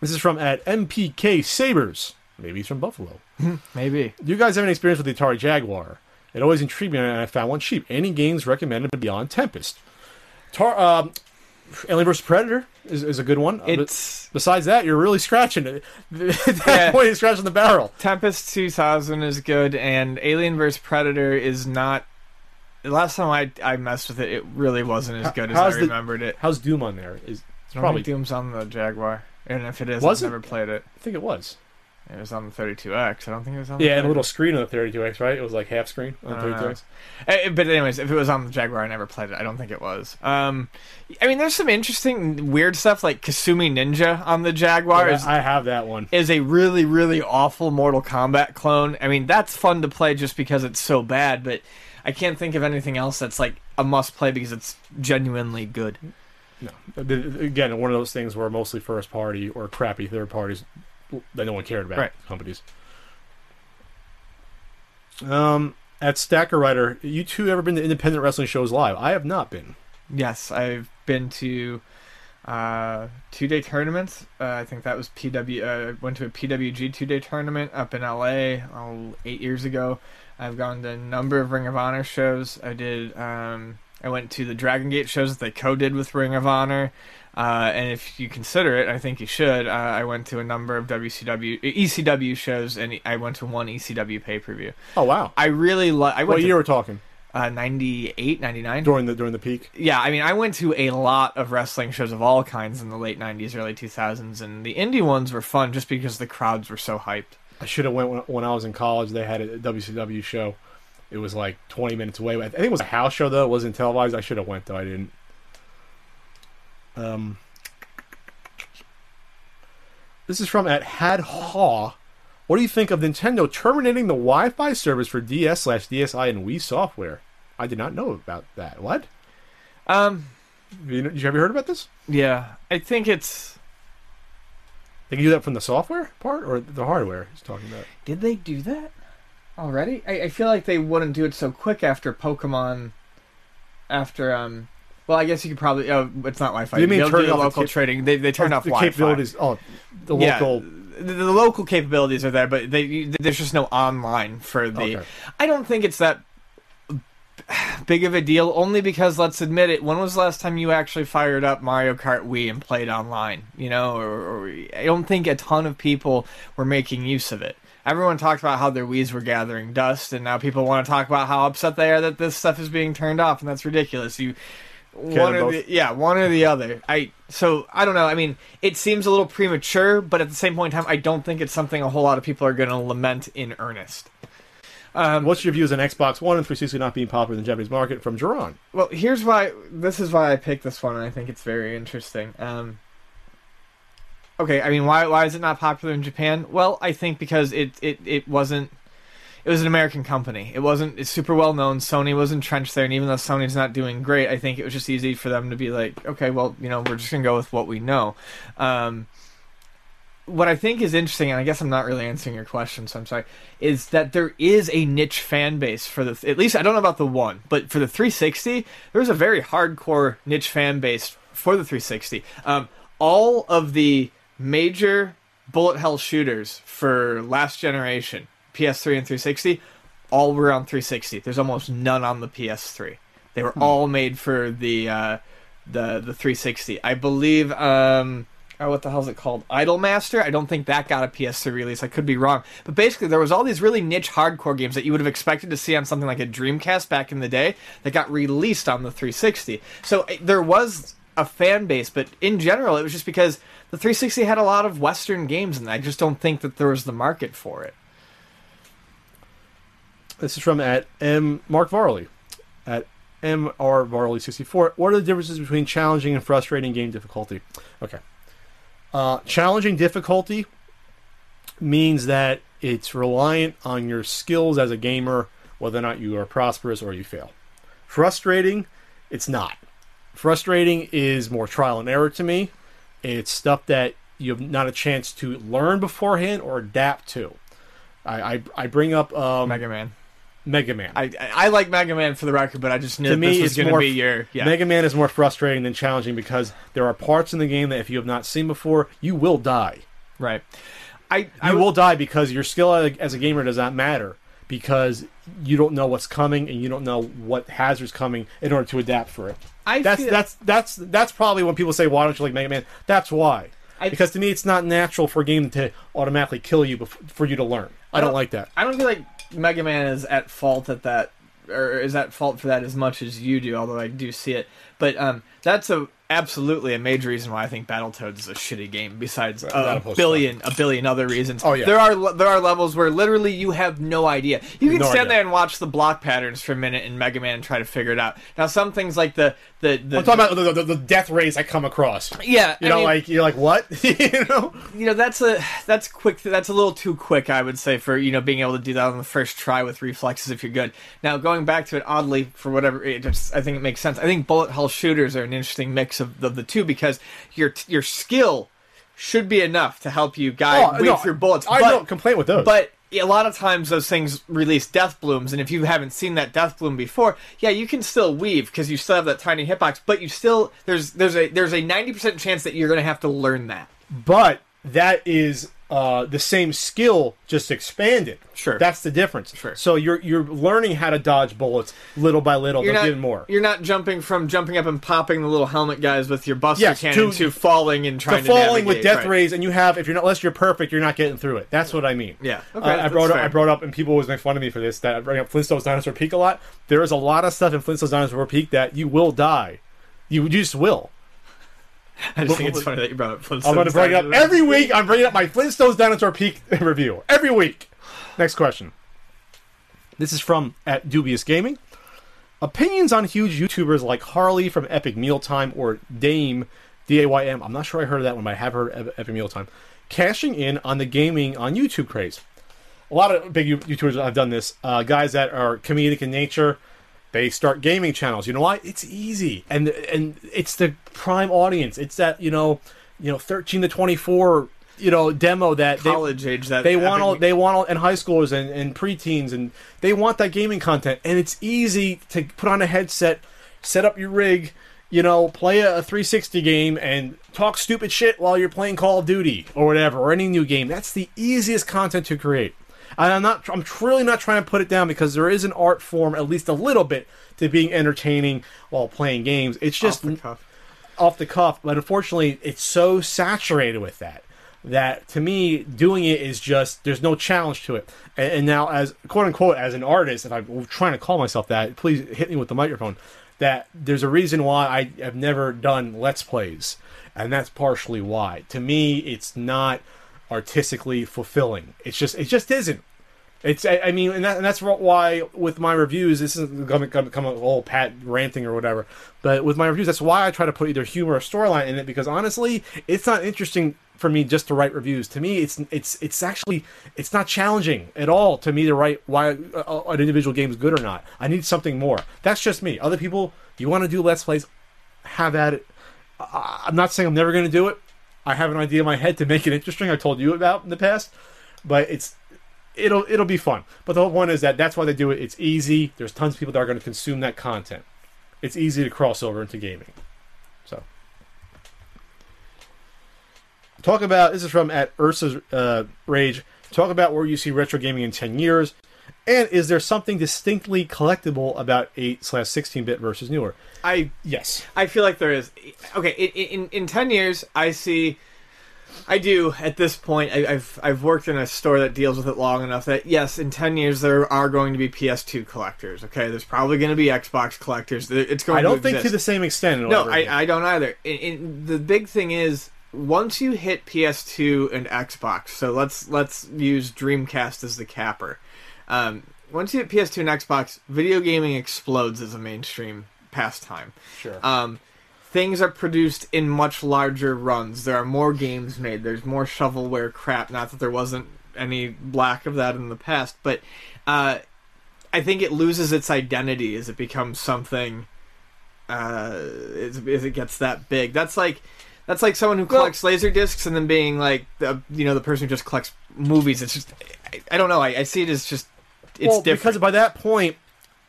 This is from at M P K Sabres. Maybe he's from Buffalo. Maybe. You guys have any experience with the Atari Jaguar? It always intrigued me, and I found one cheap. Any games recommended beyond Tempest? Tar- um, Alien versus. Predator is, is a good one. It's besides that, you're really scratching it. At that yeah. point, you're scratching the barrel. Tempest two thousand is good, and Alien versus. Predator is not... The last time I, I messed with it, it really wasn't as good how's as I remembered the, it. How's Doom on there? Is, it's I probably Doom's on the Jaguar. And if it is, I've it? never played it. I think it was. It was on the thirty-two X. I don't think it was on the Yeah, thirty-two X. And a little screen on the thirty-two X, right? It was like half screen on the thirty-two X. Know. But anyways, if it was on the Jaguar, I never played it. I don't think it was. Um, I mean, there's some interesting, weird stuff like Kasumi Ninja on the Jaguar. Yeah, is, I have that one. Is a really, really awful Mortal Kombat clone. I mean, that's fun to play just because it's so bad, but I can't think of anything else that's like a must-play because it's genuinely good. No. Again, one of those things where mostly first-party or crappy third-parties that no one cared about right. companies. Um, at Stacker Rider, you two ever been to independent wrestling shows live? I have not been. Yes, I've been to uh, two-day tournaments. Uh, I think that was P W. I uh, went to a P W G two-day tournament up in L A oh, eight years ago. I've gone to a number of Ring of Honor shows. I did. Um, I went to the Dragon Gate shows that they co-did with Ring of Honor. Uh, and if you consider it, I think you should. Uh, I went to a number of W C W, E C W shows, and I went to one E C W pay-per-view. Oh, wow. I really love... What well, year were talking? Uh, ninety-eight, ninety-nine. During the, during the peak? Yeah, I mean, I went to a lot of wrestling shows of all kinds in the late nineties, early two thousands, and the indie ones were fun just because the crowds were so hyped. I should have went when I was in college. They had a W C W show. It was like twenty minutes away. I think it was a house show, though. It wasn't televised. I should have went, though. I didn't. Um, this is from at Had Haw. What do you think of Nintendo terminating the Wi-Fi service for D S slash D S I and Wii software? I did not know about that. What? Um, you know, did you ever heard about this? Yeah, I think it's... They can do that from the software part or the hardware he's talking about? Did they do that already? I, I feel like they wouldn't do it so quick after Pokemon... After, um... Well, I guess you could probably... Oh, it's not Wi-Fi. You mean They'll turn do off local the trading. They, they turn oh, off the Wi-Fi. Capabilities, oh, the local... Yeah, the, the local capabilities are there, but they, you, there's just no online for the... Okay. I don't think it's that big of a deal, only because, let's admit it, when was the last time you actually fired up Mario Kart Wii and played online? You know, or, or I don't think a ton of people were making use of it. Everyone talked about how their Wiis were gathering dust, and now people want to talk about how upset they are that this stuff is being turned off, and that's ridiculous. You... One or the, yeah, one or the other. I so I don't know. I mean, it seems a little premature, but at the same point in time, I don't think it's something a whole lot of people are going to lament in earnest. Um, What's your views on Xbox One and three sixty not being popular in the Japanese market? From Jaron. Well, here's why. This is why I picked this one, and I think it's very interesting. Um, okay, I mean, why why is it not popular in Japan? Well, I think because it it, it wasn't. It was an American company. It wasn't it's super well known. Sony was entrenched there, and even though Sony's not doing great, I think it was just easy for them to be like, okay, well, you know, we're just going to go with what we know. Um, what I think is interesting, and I guess I'm not really answering your question, so I'm sorry, is that there is a niche fan base for the... At least, I don't know about the One, but for the three sixty, there was a very hardcore niche fan base for the three sixty. Um, all of the major bullet hell shooters for last generation... P S three and three sixty, all were on three sixty. There's almost none on the P S three. They were all made for the uh, the the three sixty. I believe, um, oh, what the hell is it called? Idolmaster? I don't think that got a P S three release. I could be wrong. But basically, there was all these really niche hardcore games that you would have expected to see on something like a Dreamcast back in the day that got released on the three sixty. So there was a fan base, but in general, it was just because the three sixty had a lot of Western games, and I just don't think that there was the market for it. This is from at M Mark Varley, at M R Varley sixty-four. What are the differences between challenging and frustrating game difficulty? Okay. Uh, challenging difficulty means that it's reliant on your skills as a gamer, whether or not you are prosperous or you fail. Frustrating, it's not. Frustrating is more trial and error to me. It's stuff that you have not a chance to learn beforehand or adapt to. I I, I bring up... Um, Mega Man. Mega Man. I I like Mega Man for the record, but I just knew to this me, was going to be your... Yeah. Mega Man is more frustrating than challenging because there are parts in the game that if you have not seen before, you will die. Right. I You I, will die because your skill as a gamer does not matter because you don't know what's coming and you don't know what hazard's coming in order to adapt for it. I that's feel... that's that's that's probably when people say, why don't you like Mega Man? That's why. I... Because to me, it's not natural for a game to automatically kill you before, for you to learn. I don't, I don't like that. I don't feel like Mega Man is at fault at that, or is at fault for that as much as you do, although I do see it. But um, that's a absolutely a major reason why I think Battletoads is a shitty game, besides a, a billion a billion other reasons. Oh, yeah. There are there are levels where literally you have no idea. You can no stand idea. there and watch the block patterns for a minute in Mega Man and try to figure it out. Now, some things like the... the, the I'm talking about the, the, the death rays I come across. Yeah. You I know, mean, like, you're like, what? you know? You know, that's a, that's quick. That's a little too quick, I would say, for, you know, being able to do that on the first try with reflexes if you're good. Now, going back to it, oddly, for whatever... It just, I think it makes sense. I think bullet hell shooters are an interesting mix Of, of the two because your your skill should be enough to help you guide oh, no, through bullets. I but, don't complain with those. But a lot of times those things release death blooms, and if you haven't seen that death bloom before, yeah, you can still weave because you still have that tiny hitbox, but you still there's there's a there's a ninety percent chance that you're going to have to learn that. But that is uh, the same skill, just expanded. Sure, that's the difference. Sure. So you're you're learning how to dodge bullets little by little, but getting more. You're not jumping from jumping up and popping the little helmet guys with your buster yes, cannon to, to falling and trying to, to falling navigate, with death right. rays. And you have if you're not unless you're perfect, you're not getting through it. That's what I mean. Yeah. Okay. Uh, I brought up, I brought up and people always make fun of me for this that I bring up Flintstones Dinosaur Peak a lot. There is a lot of stuff in Flintstones Dinosaur Peak that you will die. You, you just will. I just but, think it's funny that you brought up Flintstones. I'm going to bring it up every week. I'm bringing up my Flintstones Dinosaur Peak review every week. Next question. This is from at Dubious Gaming. Opinions on huge YouTubers like Harley from Epic Mealtime or Dame, D A Y M. I'm not sure I heard of that one, but I have heard of Epic Mealtime. Cashing in on the gaming on YouTube craze. A lot of big YouTubers have done this. Uh, guys that are comedic in nature. They start gaming channels. You know why? It's easy, and and it's the prime audience. It's that you know, you know, thirteen to twenty four, you know, demo that college they, age that they want all they want all and high schoolers and, and preteens, and they want that gaming content. And it's easy to put on a headset, set up your rig, you know, play a three sixty game and talk stupid shit while you're playing Call of Duty or whatever or any new game. That's the easiest content to create. And I'm not. I'm truly not trying to put it down because there is an art form, at least a little bit, to being entertaining while playing games. It's just off the cuff. Off the cuff, but unfortunately, it's so saturated with that that to me, doing it is just there's no challenge to it. And, and now, as quote unquote, as an artist, if I'm trying to call myself that, please hit me with the microphone. That there's a reason why I have never done Let's Plays, and that's partially why. To me, it's not artistically fulfilling. It's just it just isn't. It's I, I mean, and, that, and that's why with my reviews, this isn't going to come a whole Pat ranting or whatever. But with my reviews, that's why I try to put either humor or storyline in it because honestly, it's not interesting for me just to write reviews. To me, it's it's it's actually it's not challenging at all to me to write why an individual game is good or not. I need something more. That's just me. Other people, you want to do Let's Plays, have at it. I, I'm not saying I'm never going to do it. I have an idea in my head to make it interesting. I told you about in the past, but it's it'll it'll be fun. But the whole point is that that's why they do it. It's easy. There's tons of people that are going to consume that content. It's easy to cross over into gaming. So talk about this is from at Ursa's uh, Rage. Talk about where you see retro gaming in ten years, and is there something distinctly collectible about eight slash sixteen bit versus newer? I yes, I feel like there is. Okay, in in, in ten years, I see. I do at this point. I, I've I've worked in a store that deals with it long enough that yes, in ten years there are going to be P S two collectors. Okay, there's probably going to be Xbox collectors. It's going. I don't to think exist. to the same extent. No, I, I don't either. In, in, the big thing is once you hit P S two and Xbox. So let's let's use Dreamcast as the capper. Um, once you hit P S two and Xbox, video gaming explodes as a mainstream pastime. Sure. Um, things are produced in much larger runs. There are more games made. There's more shovelware crap. Not that there wasn't any lack of that in the past, but uh, I think it loses its identity as it becomes something. Uh, as, as it gets that big, that's like that's like someone who collects well, laser discs and then being like the, you know the person who just collects movies. It's just I, I don't know. I, I see it as just it's well, different because by that point.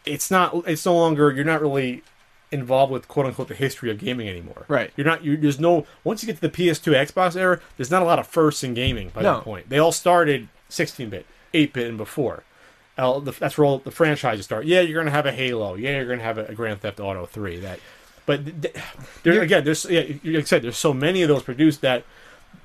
It's not. It's no longer. You're not really involved with "quote unquote" the history of gaming anymore. Right. You're not. You there's no. Once you get to the P S two, Xbox era, there's not a lot of firsts in gaming by no. that point. They all started sixteen bit, eight bit, and before. Uh, the, that's where all the franchises start. Yeah, you're gonna have a Halo. Yeah, you're gonna have a, a Grand Theft Auto three. That. But th- there, again, there's yeah, like I said, there's so many of those produced that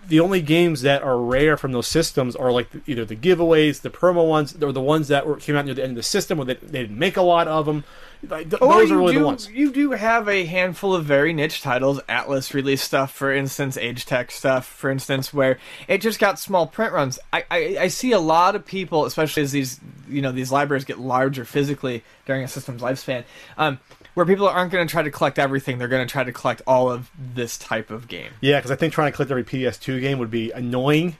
the only games that are rare from those systems are like the, either the giveaways, the promo ones, or the ones that were, came out near the end of the system, or they, they didn't make a lot of them. Like, th- those are really do, the ones. You do have a handful of very niche titles. Atlas released stuff, for instance, Age Tech stuff, for instance, where it just got small print runs. I, I, I see a lot of people, especially as these you know these libraries get larger physically during a system's lifespan. Um, Where people aren't going to try to collect everything. They're going to try to collect all of this type of game. Yeah, because I think trying to collect every P S two game would be annoying.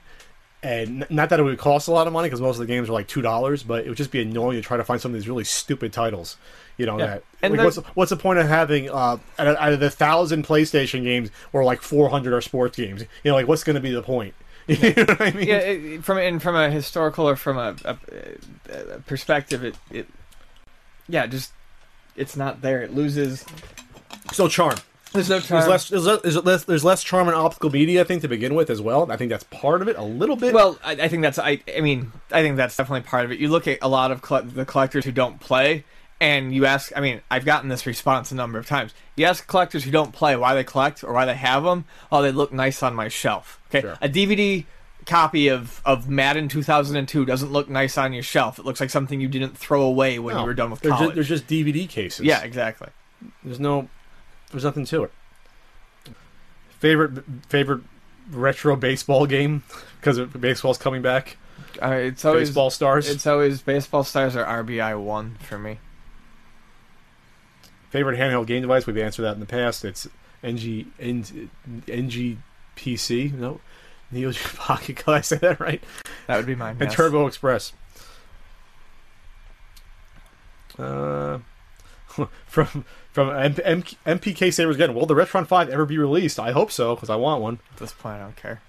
And not that it would cost a lot of money, because most of the games are like two dollars, but it would just be annoying to try to find some of these really stupid titles. You know, yeah. that. And like, what's, what's the point of having, uh, out of the one thousand PlayStation games, or like four hundred are sports games? You know, like, what's going to be the point? You know what I mean? Yeah, it, from and from a historical or from a, a, a perspective, it, it, yeah, just it's not there. It loses. So charm. There's no charm. There's less, there's, less, there's, less, there's less charm in optical media, I think, to begin with as well. I think that's part of it, a little bit. Well, I, I think that's. I, I mean, I think that's definitely part of it. You look at a lot of cl- the collectors who don't play, and you ask. I mean, I've gotten this response a number of times. You ask collectors who don't play why they collect or why they have them. Oh, they look nice on my shelf. Okay, sure. A D V D copy of, of Madden two thousand two doesn't look nice on your shelf. It looks like something you didn't throw away when no, you were done with college. They're just, they're just D V D cases. Yeah, exactly. There's no. There's nothing to it. Favorite favorite retro baseball game because baseball's coming back. Uh, it's always baseball stars. It's always baseball stars or R B I one for me. Favorite handheld game device? We've answered that in the past. It's N G N G P C. No, Neo Geo Pocket. Can I say that right? That would be mine. And yes. Turbo Express. Uh, from. From M- M- M P K Sabers again. Will the Retron five ever be released? I hope so, because I want one. At this point, I don't care.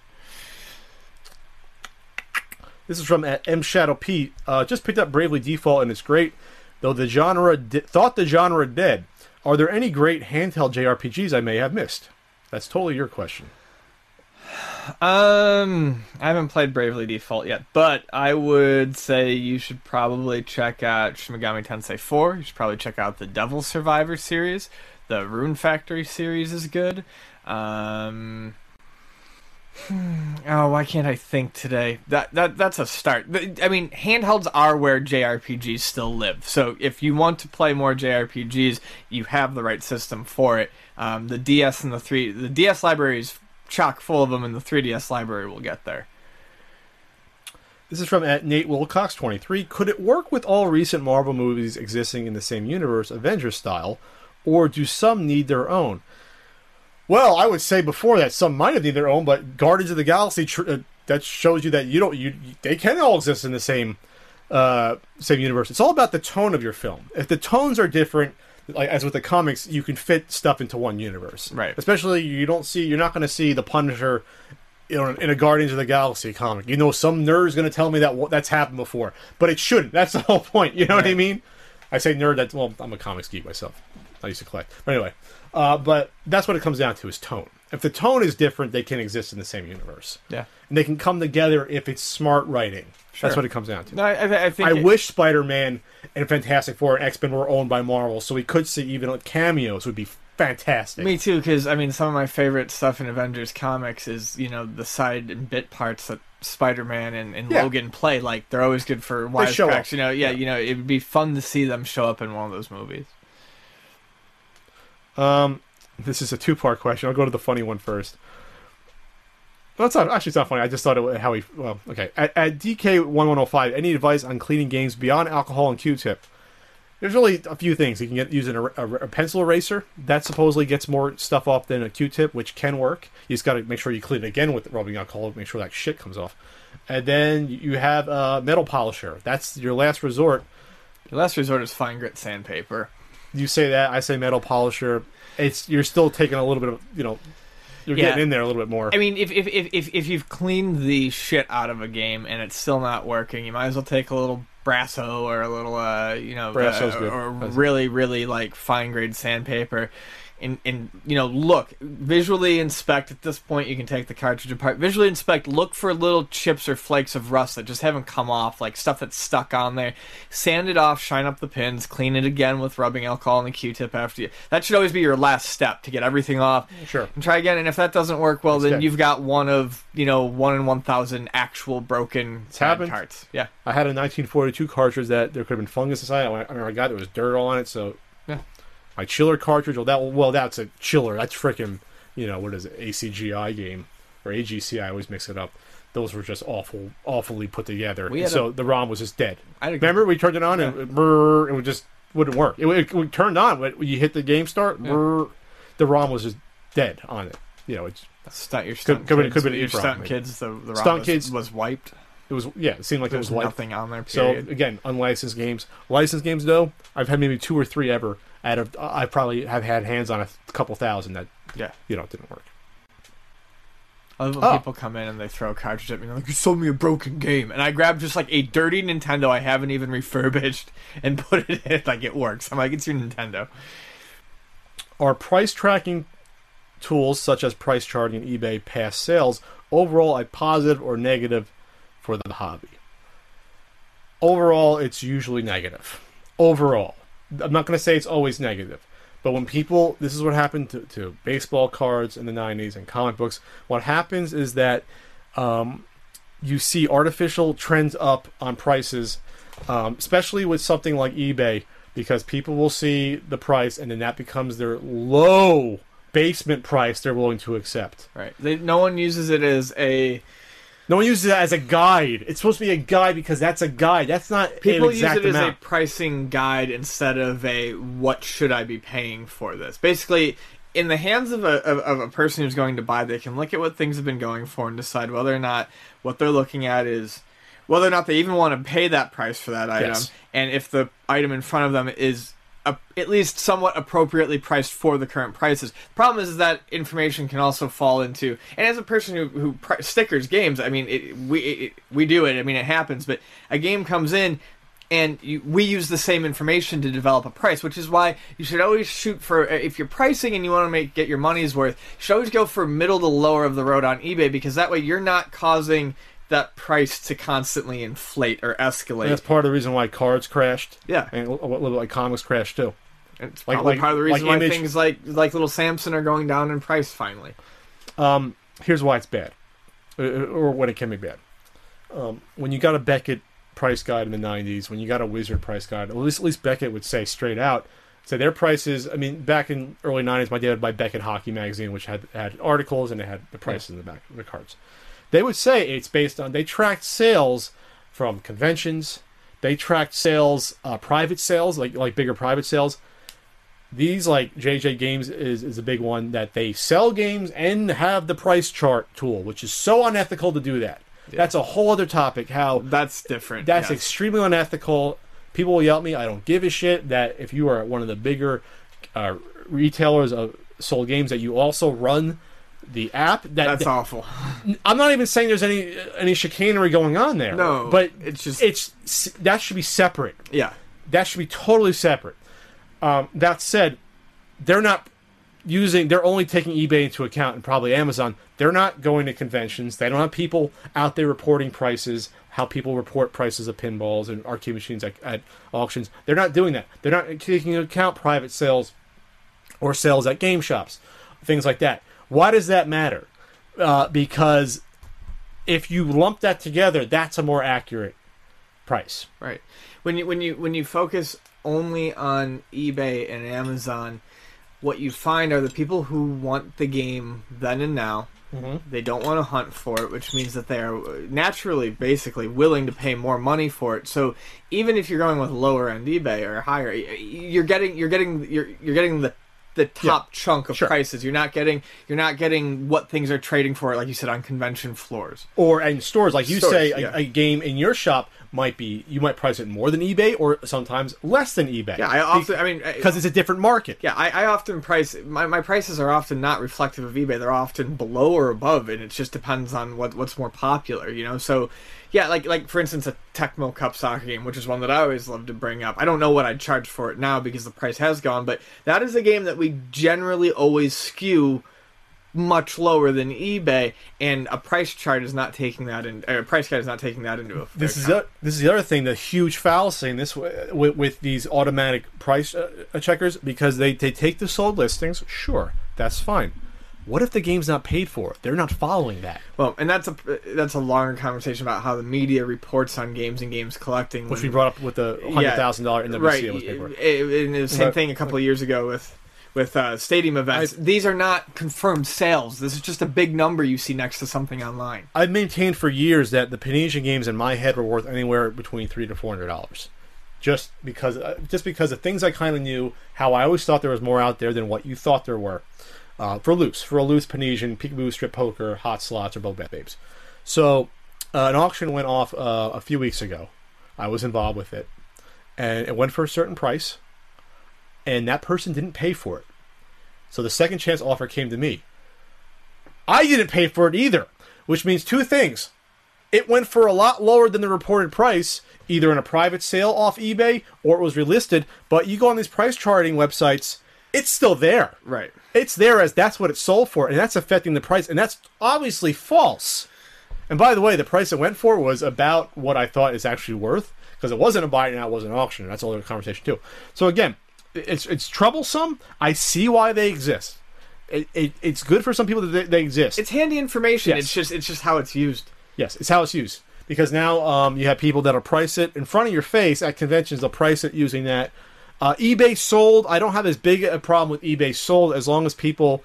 This is from M Shadow Pete. Uh, just picked up Bravely Default, and it's great. Though the genre di- thought the genre dead. Are there any great handheld J R P Gs I may have missed? That's totally your question. Um, I haven't played Bravely Default yet, but I would say you should probably check out Shin Megami Tensei four. You should probably check out the Devil Survivor series. The Rune Factory series is good. Um, oh, why can't I think today? That that that's a start. I mean, handhelds are where J R P Gs still live. So if you want to play more J R P Gs, you have the right system for it. Um, the D S and the three the D S library is chock full of them, in the three D S library will get there. This is from at Nate Wilcox twenty-three. Could it work with all recent Marvel movies existing in the same universe, Avengers style, or do some need their own? Well, I would say before that some might have need their own, but Guardians of the Galaxy tr- uh, that shows you that you don't. You they can all exist in the same uh, same universe. It's all about the tone of your film. If the tones are different. Like, as with the comics, you can fit stuff into one universe. Right. Especially, you don't see, you're not going to see the Punisher in a, in a Guardians of the Galaxy comic. You know, some nerd's going to tell me that that's happened before, but it shouldn't. That's the whole point. You know right. what I mean? I say nerd. That's well, I'm a comics geek myself. I used to collect. But anyway, uh, but that's what it comes down to is tone. If the tone is different, they can exist in the same universe. Yeah. And they can come together if it's smart writing. Sure. That's what it comes down to. No, I, I, think I it... wish Spider-Man and Fantastic Four and X-Men were owned by Marvel, so we could see even like, cameos would be fantastic. Me too, because, I mean, some of my favorite stuff in Avengers comics is, you know, the side and bit parts that Spider-Man and, and yeah. Logan play. Like, they're always good for wisecracks. You know, yeah, yeah, you know, it would be fun to see them show up in one of those movies. Um... This is a two-part question. I'll go to the funny one first. Well, it's not, actually, it's not funny. I just thought it how he... Well, okay. At, at D K one one oh five, any advice on cleaning games beyond alcohol and Q-tip? There's really a few things. You can get using a, a, a pencil eraser. That supposedly gets more stuff off than a Q-tip, which can work. You just got to make sure you clean it again with rubbing alcohol to make sure that shit comes off. And then you have a metal polisher. That's your last resort. Your last resort is fine-grit sandpaper. You say that. I say metal polisher. It's you're still taking a little bit of, you know, you're yeah. getting in there a little bit more. I mean, if if, if if you've cleaned the shit out of a game and it's still not working, you might as well take a little Brasso or a little, uh, you know, Brasso's uh, good. or really, really, like, fine-grade sandpaper. And, and, you know, look, visually inspect. At this point, you can take the cartridge apart. Visually inspect. Look for little chips or flakes of rust that just haven't come off, like stuff that's stuck on there. Sand it off, shine up the pins, clean it again with rubbing alcohol and a Q-tip after you. That should always be your last step to get everything off. Sure. And try again. And if that doesn't work, well, then okay. you've got one of, you know, one in one thousand actual broken sand parts. Yeah. I had a nineteen forty-two cartridge that there could have been fungus inside. I remember I got it. There was dirt on it, so... Yeah. My chiller cartridge, well, that well, that's a chiller. That's freaking, you know, what is it, A C G I game, or A G C I, I always mix it up. Those were just awful, awfully put together. So a, the ROM was just dead. Remember, we turned it on, yeah. and it, brrr, it would just wouldn't work. It, it, it turned on, but when you hit the game start, yeah. brrr, the ROM was just dead on it. You know, it's... Stunt, your stunt could, kids, could, could your stunt kids the, the ROM stunt was, kids, was wiped. It was yeah. It seemed like there it was wiped. Nothing on there. Period. So again, unlicensed games. Licensed games, though, I've had maybe two or three ever. Out of I probably have had hands on a couple thousand that yeah. you know didn't work. I love when oh. people come in and they throw a cartridge at me and they're like, you sold me a broken game. And I grab just like a dirty Nintendo I haven't even refurbished and put it in. Like, it works. I'm like, it's your Nintendo. Are price tracking tools such as price charting and eBay past sales overall a positive or negative for the hobby? Overall, it's usually negative. Overall. I'm not going to say it's always negative. But when people, this is what happened to, to baseball cards in the nineties and comic books. What happens is that um, you see artificial trends up on prices, um, especially with something like eBay, because people will see the price and then that becomes their low basement price they're willing to accept. Right. They, no one uses it as a... No one uses it as a guide. It's supposed to be a guide because that's a guide. That's not people use it amount. As a pricing guide instead of a what should I be paying for this. Basically, in the hands of a of, of a person who's going to buy, they can look at what things have been going for and decide whether or not what they're looking at is whether or not they even want to pay that price for that item, yes. and if the item in front of them is a, at least somewhat appropriately priced for the current prices. The problem is, is that information can also fall into, and as a person who, who pri- stickers games, I mean, it, we it, we do it, I mean, it happens, but a game comes in, and you, we use the same information to develop a price, which is why you should always shoot for, if you're pricing and you want to make get your money's worth, you should always go for middle to lower of the road on eBay, because that way you're not causing that price to constantly inflate or escalate. And that's part of the reason why cards crashed. Yeah. And a little bit like comics crashed too. It's probably like, part of the reason like why image... things like like Little Samson are going down in price finally. Um, here's why it's bad. Or when it can be bad. Um, when you got a Beckett price guide in the nineties, when you got a Wizard price guide, at least, at least Beckett would say straight out, so their prices, I mean, back in early nineties, my dad would buy Beckett Hockey Magazine, which had had articles and it had the prices yeah. in the back of the cards. They would say it's based on, they tracked sales from conventions, they tracked sales, uh, private sales, like like bigger private sales. These, like J J Games is, is a big one, that they sell games and have the price chart tool, which is so unethical to do that. Yeah. That's a whole other topic, how... That's different. That's yes. extremely unethical. People will yell at me, I don't give a shit, that if you are one of the bigger uh, retailers of sold games, that you also run... the app that, that's that, awful. I'm not even saying there's any any chicanery going on there. No, but it's just it's that should be separate. Yeah, that should be totally separate. Um, that said, they're not using. They're only taking eBay into account and probably Amazon. They're not going to conventions. They don't have people out there reporting prices. How people report prices of pinballs and arcade machines at, at auctions. They're not doing that. They're not taking into account private sales or sales at game shops, things like that. Why does that matter? Uh, because if you lump that together, that's a more accurate price. Right. When you when you when you focus only on eBay and Amazon, what you find are the people who want the game then and now. Mm-hmm. They don't want to hunt for it, which means that they are naturally, basically, willing to pay more money for it. So even if you're going with lower end eBay or higher, you're getting you're getting you're you're getting the the top yeah. chunk of sure. prices. You're not getting you're not getting what things are trading for, like you said, on convention floors. Or in stores. Like you stores, say, yeah. a, a game in your shop might be, you might price it more than eBay or sometimes less than eBay. Yeah, I often, I mean... Because it's a different market. Yeah, I, I often price, my, my prices are often not reflective of eBay. They're often below or above, and it just depends on what what's more popular, you know? So, yeah, like, like for instance, a Tecmo Cup soccer game, which is one that I always love to bring up. I don't know what I'd charge for it now because the price has gone, but that is a game that we generally always skew much lower than eBay, and a price chart is not taking that in. Or a price guide is not taking that into effect. This is the, this is the other thing, the huge fallacy in this with, with these automatic price checkers, because they, they take the sold listings. Sure, that's fine. What if the game's not paid for? They're not following that. Well, and that's a that's a longer conversation about how the media reports on games and games collecting, which when, we brought up with the one hundred thousand dollars N W C A right, was paid for. And the same but, thing a couple of years ago with. With uh, stadium events, I've, these are not confirmed sales. This is just a big number you see next to something online. I've maintained for years that the Panini games in my head were worth anywhere between three to four hundred dollars, just because uh, just because of things I kind of knew how I always thought there was more out there than what you thought there were. Uh, for loose, for a loose Panini, Peekaboo, Strip Poker, Hot Slots, or Both Bad Babes. So uh, an auction went off uh, a few weeks ago. I was involved with it, and it went for a certain price. And that person didn't pay for it. So the second chance offer came to me. I didn't pay for it either, which means two things. It went for a lot lower than the reported price, either in a private sale off eBay or it was relisted, but you go on these price charting websites, it's still there. Right. It's there as that's what it sold for, and that's affecting the price, and that's obviously false. And by the way, the price it went for was about what I thought it's actually worth, because it wasn't a buy and it wasn't an auction. That's all the conversation too. So again, it's it's troublesome. I see why they exist. It, it it's good for some people that they, they exist. It's handy information. Yes. It's just it's just how it's used. Yes, it's how it's used. Because now um, you have people that'll price it in front of your face at conventions. They'll price it using that. Uh, eBay sold. I don't have as big a problem with eBay sold as long as people,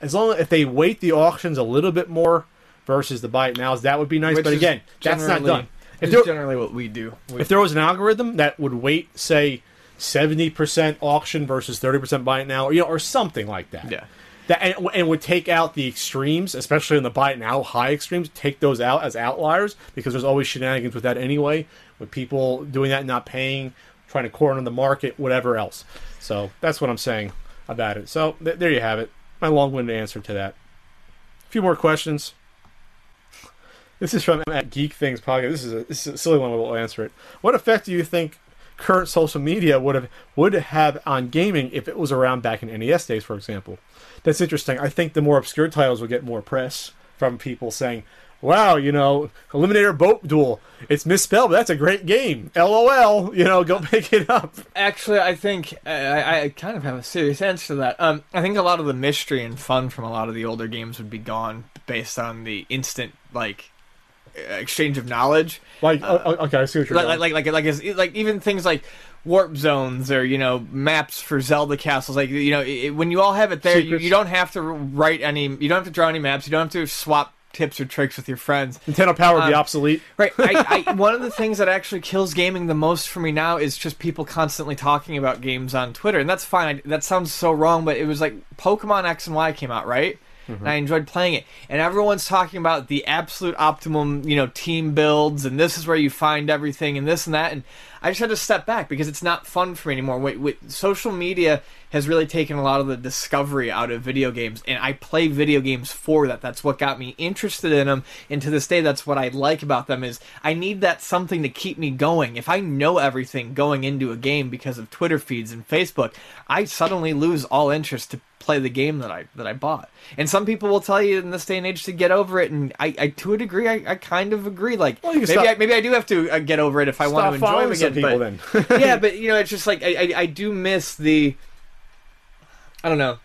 as long as if they wait the auctions a little bit more versus the buy it nows, that would be nice. Which but again, that's not done. If there, generally what we do. We, if there was an algorithm that would wait, say, seventy percent auction versus thirty percent buy it now, or, you know, or something like that. Yeah. That, and, and would take out the extremes, especially in the buy it now high extremes, take those out as outliers, because there's always shenanigans with that anyway, with people doing that and not paying, trying to corner the market, whatever else. So that's what I'm saying about it. So th- there you have it. My long-winded answer to that. A few more questions. This is from at Geek Things Podcast. This is a, this is a silly one, but we'll answer it. What effect do you think current social media would have would have on gaming if it was around back in N E S days, for example? That's interesting. I think the more obscure titles will get more press from people saying, wow, you know, Eliminator Boat Duel, it's misspelled, but that's a great game. LOL, you know, go pick it up. Actually, I think I, I kind of have a serious answer to that. Um, I think a lot of the mystery and fun from a lot of the older games would be gone based on the instant, like, exchange of knowledge. Like, uh, okay, I see what you're like, like, like, like, like, like, even things like warp zones or, you know, maps for Zelda castles. Like, you know, it, when you all have it there, you, you don't have to write any, you don't have to draw any maps, you don't have to swap tips or tricks with your friends. Nintendo Power um, would be obsolete. Right. I, I, one of the things that actually kills gaming the most for me now is just people constantly talking about games on Twitter, and that's fine. I, that sounds so wrong, but it was like Pokemon X and Y came out, right? Mm-hmm. And I enjoyed playing it. And everyone's talking about the absolute optimum, you know, team builds, and this is where you find everything, and this and that. And I just had to step back because it's not fun for me anymore. Wait, wait, social media has really taken a lot of the discovery out of video games, and I play video games for that. That's what got me interested in them, and to this day, that's what I like about them is I need that something to keep me going. If I know everything going into a game because of Twitter feeds and Facebook, I suddenly lose all interest to play the game that I that I bought. And some people will tell you in this day and age to get over it, and I, I to a degree, I, I kind of agree. Like, well, maybe, I, maybe I do have to uh, get over it if I want to enjoy them again. People, but, then. Yeah, but, you know, it's just like, I, I, I do miss the, I don't know,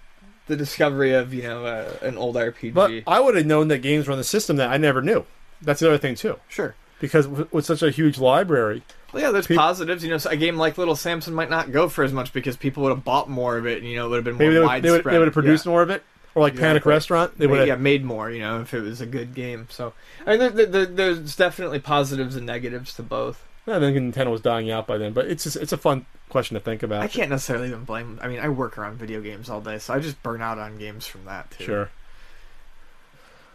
the discovery of, you know, uh, an old R P G. But I would have known that games were on the system that I never knew. That's the other thing, too. Sure. Because with such a huge library... Well, yeah, there's people, positives. You know, a game like Little Samson might not go for as much because people would have bought more of it, and, you know, it would have been more they would, widespread. They would, they would have produced yeah. more of it. Or like yeah, Panic like, Restaurant. They would have yeah, made more, you know, if it was a good game. So, I mean, there, there, there, there's definitely positives and negatives to both. I think Nintendo was dying out by then, but it's just, it's a fun question to think about. I can't necessarily even blame... I mean, I work around video games all day, so I just burn out on games from that, too. Sure.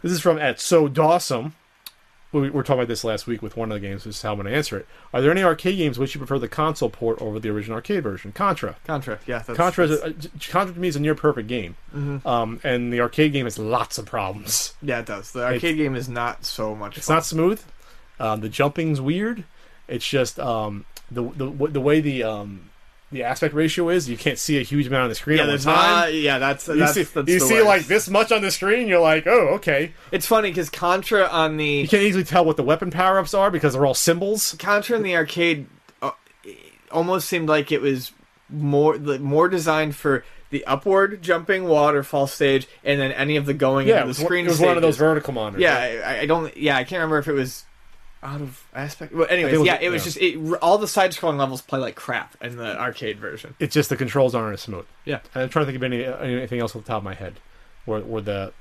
This is from at So Dawsome. We were talking about this last week with one of the games, which is how I'm going to answer it. Are there any arcade games which you prefer the console port over the original arcade version? Contra. Contra, yeah. That's, Contra, that's... Is a, Contra to me is a near-perfect game. Mm-hmm. Um, and the arcade game has lots of problems. Yeah, it does. The arcade it's, game is not so much It's fun. Not smooth. Um, the jumping's weird. It's just um, the the the way the um, the aspect ratio is. You can't see a huge amount on the screen yeah, at the time. Uh, yeah, that's you that's, see, that's you the see like this much on the screen. You're like, oh, okay. It's funny because Contra on the you can't easily tell what the weapon power ups are because they're all symbols. Contra in the arcade uh, almost seemed like it was more more designed for the upward jumping waterfall stage, and then any of the going yeah, into the screen. It was stages. One of those vertical monitors. Yeah, right? I, I don't. Yeah, I can't remember if it was. Out of aspect. Well, anyways, it was, yeah, it was yeah. just it, all the side-scrolling levels play like crap in the arcade version. It's just the controls aren't as smooth. Yeah, and I'm trying to think of any anything else off the top of my head, where where the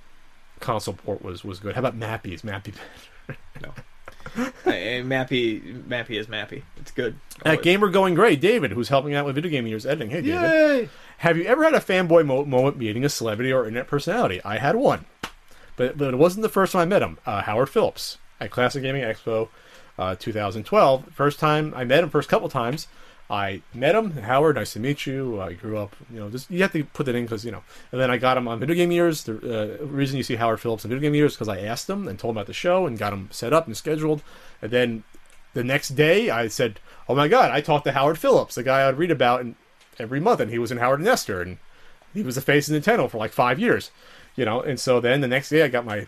console port was, was good. How about Mappy? Is Mappy better? No, I, Mappy Mappy is Mappy. It's good. Always. At Gamer Going Gray, David, who's helping out with Video Game Years editing. Hey, David, Yay! Have you ever had a fanboy mo- moment meeting a celebrity or internet personality? I had one, but but it wasn't the first time I met him. Uh, Howard Phillips. At Classic Gaming Expo uh, twenty twelve. First time I met him, first couple times, I met him. Howard, nice to meet you. I grew up, you know, just, you have to put that in because, you know. And then I got him on Video Game Years. The uh, reason you see Howard Phillips on Video Game Years is because I asked him and told him about the show and got him set up and scheduled. And then the next day I said, oh my God, I talked to Howard Phillips, the guy I'd read about in, every month. And he was in Howard and Nestor. And he was the face of Nintendo for like five years, you know. And so then the next day I got my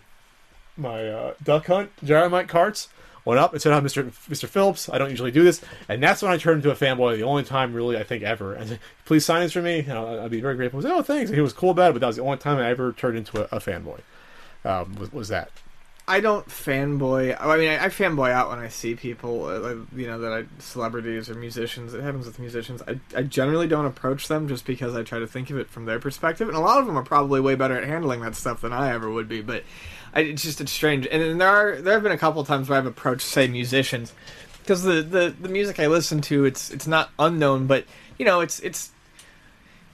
my uh, Duck Hunt Gyromite carts. Went up and said, oh, Mister Mister Phillips, I don't usually do this. And that's when I turned into a fanboy, the only time really, I think, ever. And please sign this for me. And I'll, I'd be very grateful. I said, oh, thanks. And he was cool about it, but that was the only time I ever turned into a, a fanboy. Um, was, was that. I don't fanboy. I mean, I, I fanboy out when I see people, uh, you know, that I celebrities or musicians. It happens with musicians. I, I generally don't approach them just because I try to think of it from their perspective. And a lot of them are probably way better at handling that stuff than I ever would be. But I, it's just it's strange. And, and there are there have been a couple times where I've approached, say, musicians, because the, the, the music I listen to, it's it's not unknown, but you know, it's it's,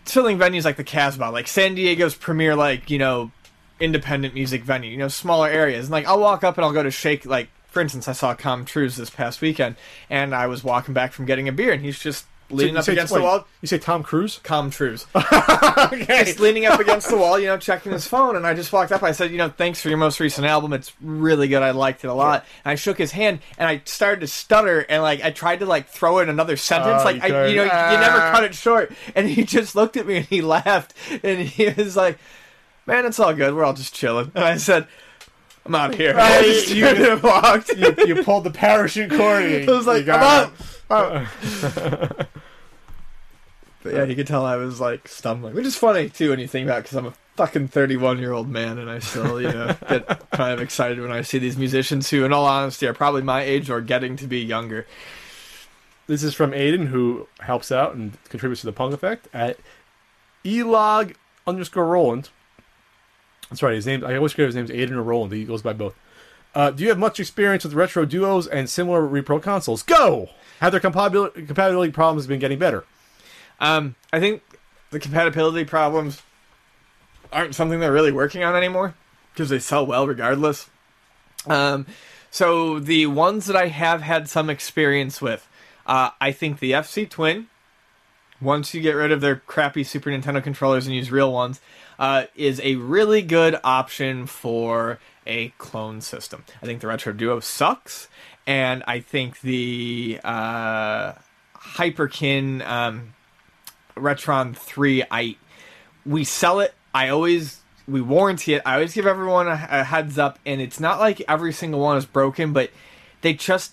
it's filling venues like the Casbah, like San Diego's premier, like, you know, independent music venue, you know, smaller areas. And like I'll walk up and I'll go to shake, like, for instance, I saw Com Trues this past weekend, and I was walking back from getting a beer, and he's just leaning so, up say, against wait, the wall. You say Tom Cruise? Com Trues. Okay. Just leaning up against the wall, you know, checking his phone, and I just walked up. I said, you know, thanks for your most recent album. It's really good. I liked it a lot. Yeah. And I shook his hand, and I started to stutter, and like I tried to like throw in another sentence, uh, like you, I, you know, uh... you never cut it short. And he just looked at me and he laughed, and he was like, man, it's all good. We're all just chilling. And I said, I'm out of here. Right. Just, you, you, walked. you, you pulled the parachute cord. And I was like, I'm out. out. But yeah, you could tell I was like stumbling. Which is funny, too, when you think about it, because I'm a fucking thirty-one-year-old man, and I still, you know, get kind of excited when I see these musicians who, in all honesty, are probably my age or getting to be younger. This is from Aiden, who helps out and contributes to the Punk Effect, at elog underscore Roland. That's right, his name, I always forget his name's Aiden or Roland, he goes by both. Uh, do you have much experience with retro duos and similar repro consoles? Go! Have their compatibility, compatibility problems been getting better? Um, I think the compatibility problems aren't something they're really working on anymore, because they sell well regardless. Um, so the ones that I have had some experience with, uh, I think the F C Twin, once you get rid of their crappy Super Nintendo controllers and use real ones, uh, is a really good option for a clone system. I think the Retro Duo sucks, and I think the uh, Hyperkin um, Retron three, I we sell it, I always, we warranty it, I always give everyone a, a heads up, and it's not like every single one is broken, but they just,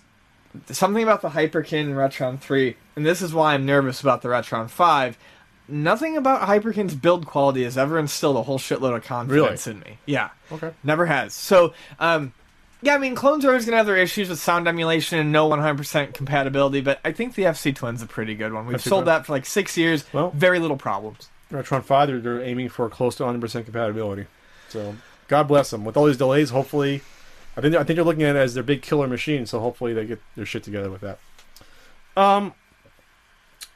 something about the Hyperkin Retron three, and this is why I'm nervous about the Retron five, nothing about Hyperkin's build quality has ever instilled a whole shitload of confidence really? in me. Yeah. Okay. Never has. So, um, yeah, I mean, clones are always going to have their issues with sound emulation and no one hundred percent compatibility, but I think the F C Twin's a pretty good one. We've F C sold Twin. that for like six years. Well, very little problems. Retron five, they're, they're aiming for close to one hundred percent compatibility. So, God bless them. With all these delays, hopefully, I think, I think they're looking at it as their big killer machine, so hopefully they get their shit together with that. Um,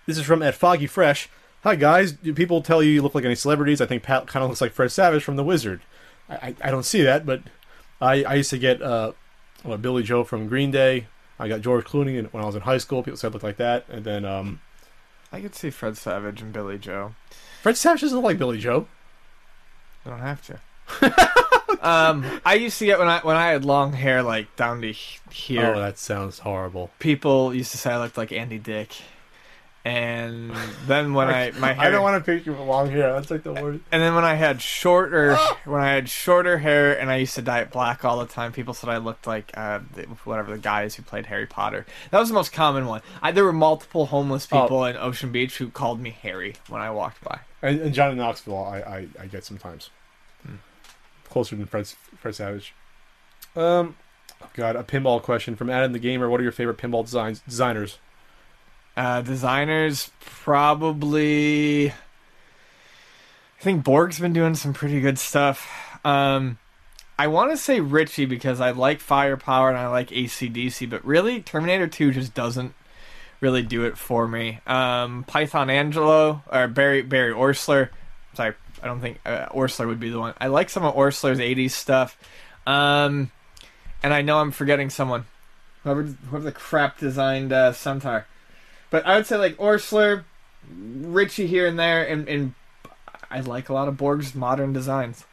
This is from at Foggy Fresh. Hi guys, do people tell you you look like any celebrities? I think Pat kind of looks like Fred Savage from The Wizard. I, I, I don't see that, but I, I used to get uh, well, Billy Joe from Green Day. I got George Clooney when I was in high school. People said I looked like that. And then um, I could see Fred Savage and Billy Joe. Fred Savage doesn't look like Billy Joe. I don't have to. um, I used to get, when I when I had long hair like down to here. Oh, that sounds horrible. People used to say I looked like Andy Dick. And then when I, my hair... I don't want to picture long hair. That's like the worst. And then when I had shorter, when I had shorter hair, and I used to dye it black all the time, people said I looked like uh, whatever the guys who played Harry Potter. That was the most common one. I, there were multiple homeless people oh. in Ocean Beach who called me Harry when I walked by. And, and Johnny Knoxville, I, I, I get sometimes hmm. closer than Fred Fred Savage. Um, oh God, a pinball question from Adam the Gamer. What are your favorite pinball designs designers? Uh, designers, probably, I think Borg's been doing some pretty good stuff. Um, I want to say Richie because I like Firepower and I like A C D C, but really Terminator two just doesn't really do it for me. Um, Python Angelo, or Barry Barry Orsler, sorry, I don't think uh, Orsler would be the one. I like some of Orsler's eighties stuff, um, and I know I'm forgetting someone. Whoever, whoever the crap designed uh, Centaur. But I would say like Orschler, Richie here and there, and, and I like a lot of Borg's modern designs.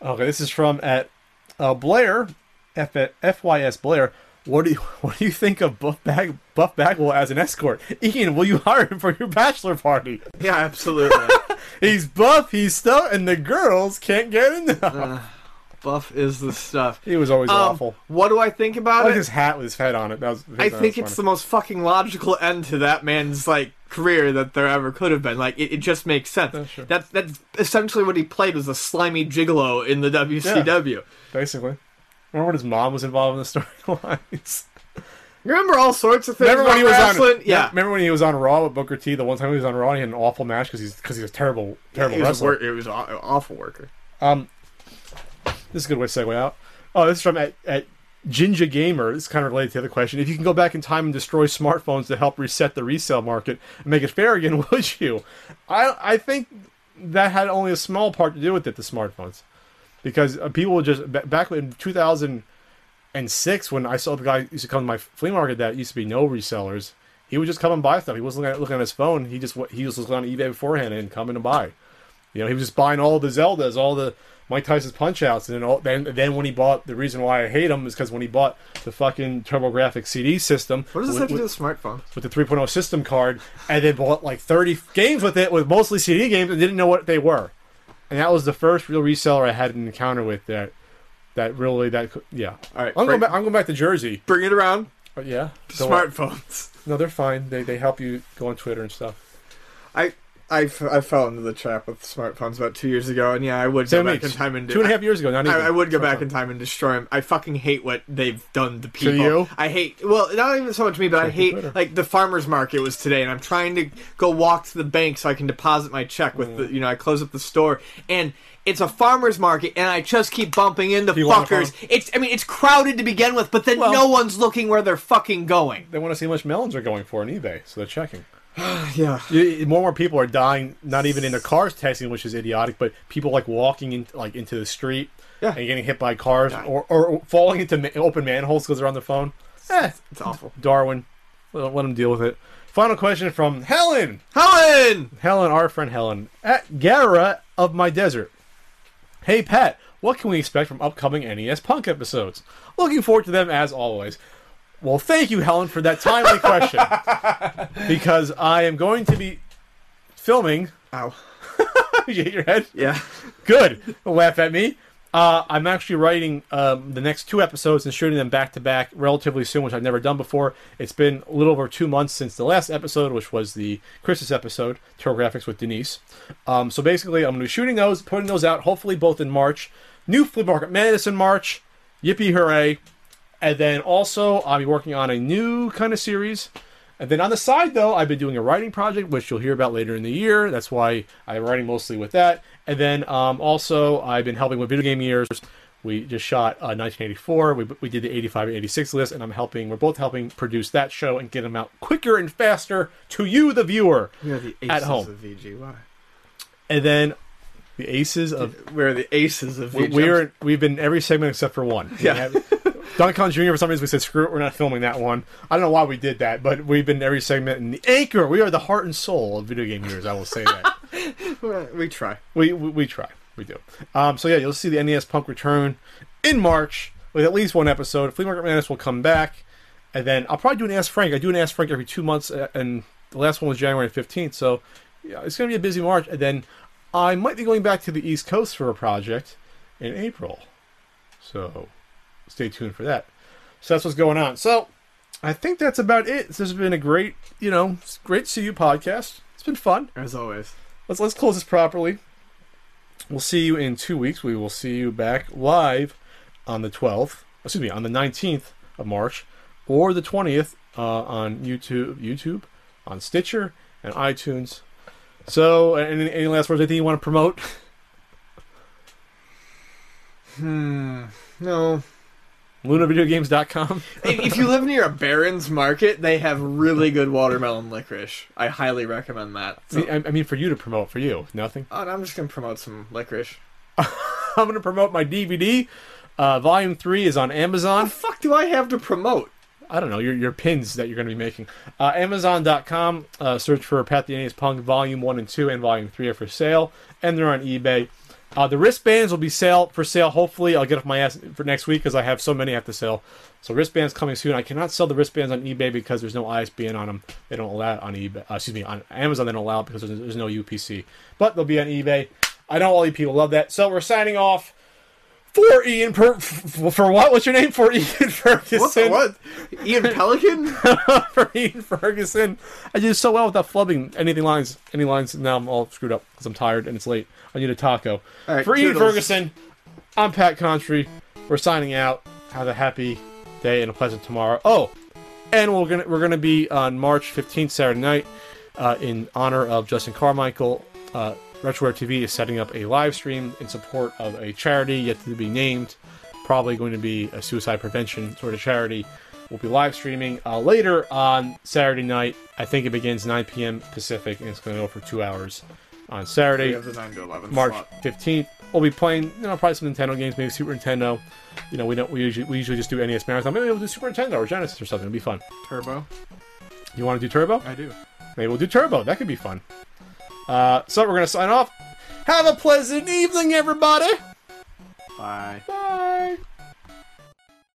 Okay, this is from at uh, Blair, F Y S Blair. What do you what do you think of Buff Bag Buff Bagwell as an escort? Ian, will you hire him for your bachelor party? Yeah, absolutely. He's buff, he's stuff, and the girls can't get enough. Uh, buff is the stuff. He was always um, awful. What do I think about I like it? His hat with his head on it. That was, I, I think was it's funny. The most fucking logical end to that man's like career that there ever could have been. Like it, it just makes sense. That's true. That's that's essentially what he played was a slimy gigolo in the W C W. Yeah, basically. Remember when his mom was involved in the storylines? Remember all sorts of things. Remember when he was wrestling? on? Yeah. Remember when he was on Raw with Booker T? The one time he was on Raw, he had an awful match because he's because he was terrible, terrible yeah, he wrestler. Was wor- it was an awful worker. Um, this is a good way to segue out. Oh, this is from at, at Ginger Gamer. This is kind of related to the other question. If you can go back in time and destroy smartphones to help reset the resale market and make it fair again, would you? I I think that had only a small part to do with it. The smartphones. Because people just back in two thousand six, when I saw the guy used to come to my flea market that used to be no resellers, he would just come and buy stuff. He wasn't looking at, looking at his phone. He just he was looking on eBay beforehand and coming to buy. You know, he was just buying all the Zeldas, all the Mike Tyson's Punch Outs, and then all, then, then when he bought the reason why I hate him is because when he bought the fucking TurboGrafx C D system, what does this with, have to do with smartphones? With the three point oh system card, and they bought like thirty games with it, with mostly C D games, and didn't know what they were. And that was the first real reseller I had an encounter with that, that really, that, yeah. All right. I'm, bring, going, back, I'm going back to Jersey. Bring it around. Uh, yeah. Smartphones. Worry. No, they're fine. They they help you go on Twitter and stuff. I, I, I fell into the trap with smartphones about two years ago, and yeah, I would Same go back each. in time and... De- two and a half years ago, not even. I, I would go back in time and destroy them. I fucking hate what they've done to people. To you? I hate, well, not even so much me, but Check I hate, Twitter. Like, the farmer's market was today, and I'm trying to go walk to the bank so I can deposit my check with mm. the, you know, I close up the store, and... It's a farmer's market, and I just keep bumping into fuckers. It's, I mean, it's crowded to begin with, but then well, no one's looking where they're fucking going. They want to see how much melons are going for on eBay, so they're checking. Yeah. You, more and more people are dying, not even in their cars texting, which is idiotic, but people, like, walking in, like into the street yeah. and getting hit by cars yeah. or, or falling into ma- open manholes because they're on their phone. It's, eh, it's awful. Darwin, let, let them deal with it. Final question from Helen. Helen! Helen, our friend Helen. At Gara of My Desert. Hey, Pat, what can we expect from upcoming N E S Punk episodes? Looking forward to them, as always. Well, thank you, Helen, for that timely question. Because I am going to be filming... Ow. You hit your head? Yeah. Good. Don't laugh at me. Uh, I'm actually writing um, the next two episodes and shooting them back-to-back relatively soon, which I've never done before. It's been a little over two months since the last episode, which was the Christmas episode, TurboGrafx with Denise. Um, so basically, I'm going to be shooting those, putting those out, hopefully both in March. New Flea Market Madness in March. Yippee hooray. And then also, I'll be working on a new kind of series. And then on the side, though, I've been doing a writing project, which you'll hear about later in the year. That's why I'm writing mostly with that. And then um, also, I've been helping with video game years. We just shot uh, nineteen eighty-four. We we did the eighty-five and eighty-six list, and I'm helping. We're both helping produce that show and get them out quicker and faster to you, the viewer, we are the aces at home. Of V G Y. And then the aces of we're the aces of V G Y. We're we've been every segment except for one. Yeah. Duncon Junior for some reason we said screw it, we're not filming that one. I don't know why we did that, but we've been in every segment in the anchor. We are the heart and soul of video game years. I will say that. we try. We, we we try. We do. Um. So yeah, you'll see the N E S Punk return in March with at least one episode. Flea Market Madness will come back, and then I'll probably do an Ask Frank. I do an Ask Frank every two months, and the last one was January fifteenth. So yeah, it's going to be a busy March, and then I might be going back to the East Coast for a project in April. So. Stay tuned for that. So that's what's going on. So I think that's about it. This has been a great, you know, great see you podcast. It's been fun as always. Let's let's close this properly. We'll see you in two weeks. We will see you back live on the twelfth. Excuse me, on the nineteenth of March, or the twentieth uh, on YouTube, YouTube, on Stitcher and iTunes. So, any, any last words? Anything you want to promote? hmm. No. Luna Video Games dot com. If you live near a Barron's Market, they have really good watermelon licorice. I highly recommend that. So. I mean, for you to promote, for you, nothing. Oh, I'm just going to promote some licorice. I'm going to promote my D V D. Uh, volume three is on Amazon. What the fuck do I have to promote? I don't know, your your pins that you're going to be making. Uh, Amazon dot com, uh, search for Pat the Anus Punk Volume one and two and Volume three are for sale, and they're on eBay. Uh, the wristbands will be sale for sale, hopefully. I'll get off my ass for next week because I have so many I have to sell. So wristbands coming soon. I cannot sell the wristbands on eBay because there's no I S B N on them. They don't allow it on eBay. Uh, excuse me, on Amazon they don't allow it because there's, there's no U P C. But they'll be on eBay. I know all you people love that. So we're signing off. For Ian Per... For what? What's your name? For Ian Ferguson. What? what? Ian Pelican? For Ian Ferguson. I did so well without flubbing anything lines. Any lines. Now I'm all screwed up because I'm tired and it's late. I need a taco. All right, for toodles. Ian Ferguson, I'm Pat Contry. We're signing out. Have a happy day and a pleasant tomorrow. Oh, and we're gonna we're gonna be on March fifteenth, Saturday night, uh, in honor of Justin Carmichael. Uh, Retroware T V is setting up a live stream in support of a charity yet to be named, probably going to be a suicide prevention sort of charity. We'll be live streaming uh, later on Saturday night. I think it begins nine p.m. Pacific, and it's going to go for two hours on Saturday, March fifteenth. We'll be playing, you know, probably some Nintendo games, maybe Super Nintendo. You know, we don't we usually we usually just do N E S Marathon. Maybe we'll do Super Nintendo or Genesis or something. It'll be fun. Turbo. You want to do Turbo? I do. Maybe we'll do Turbo. That could be fun. Uh, so we're going to sign off. Have a pleasant evening, everybody. Bye. Bye.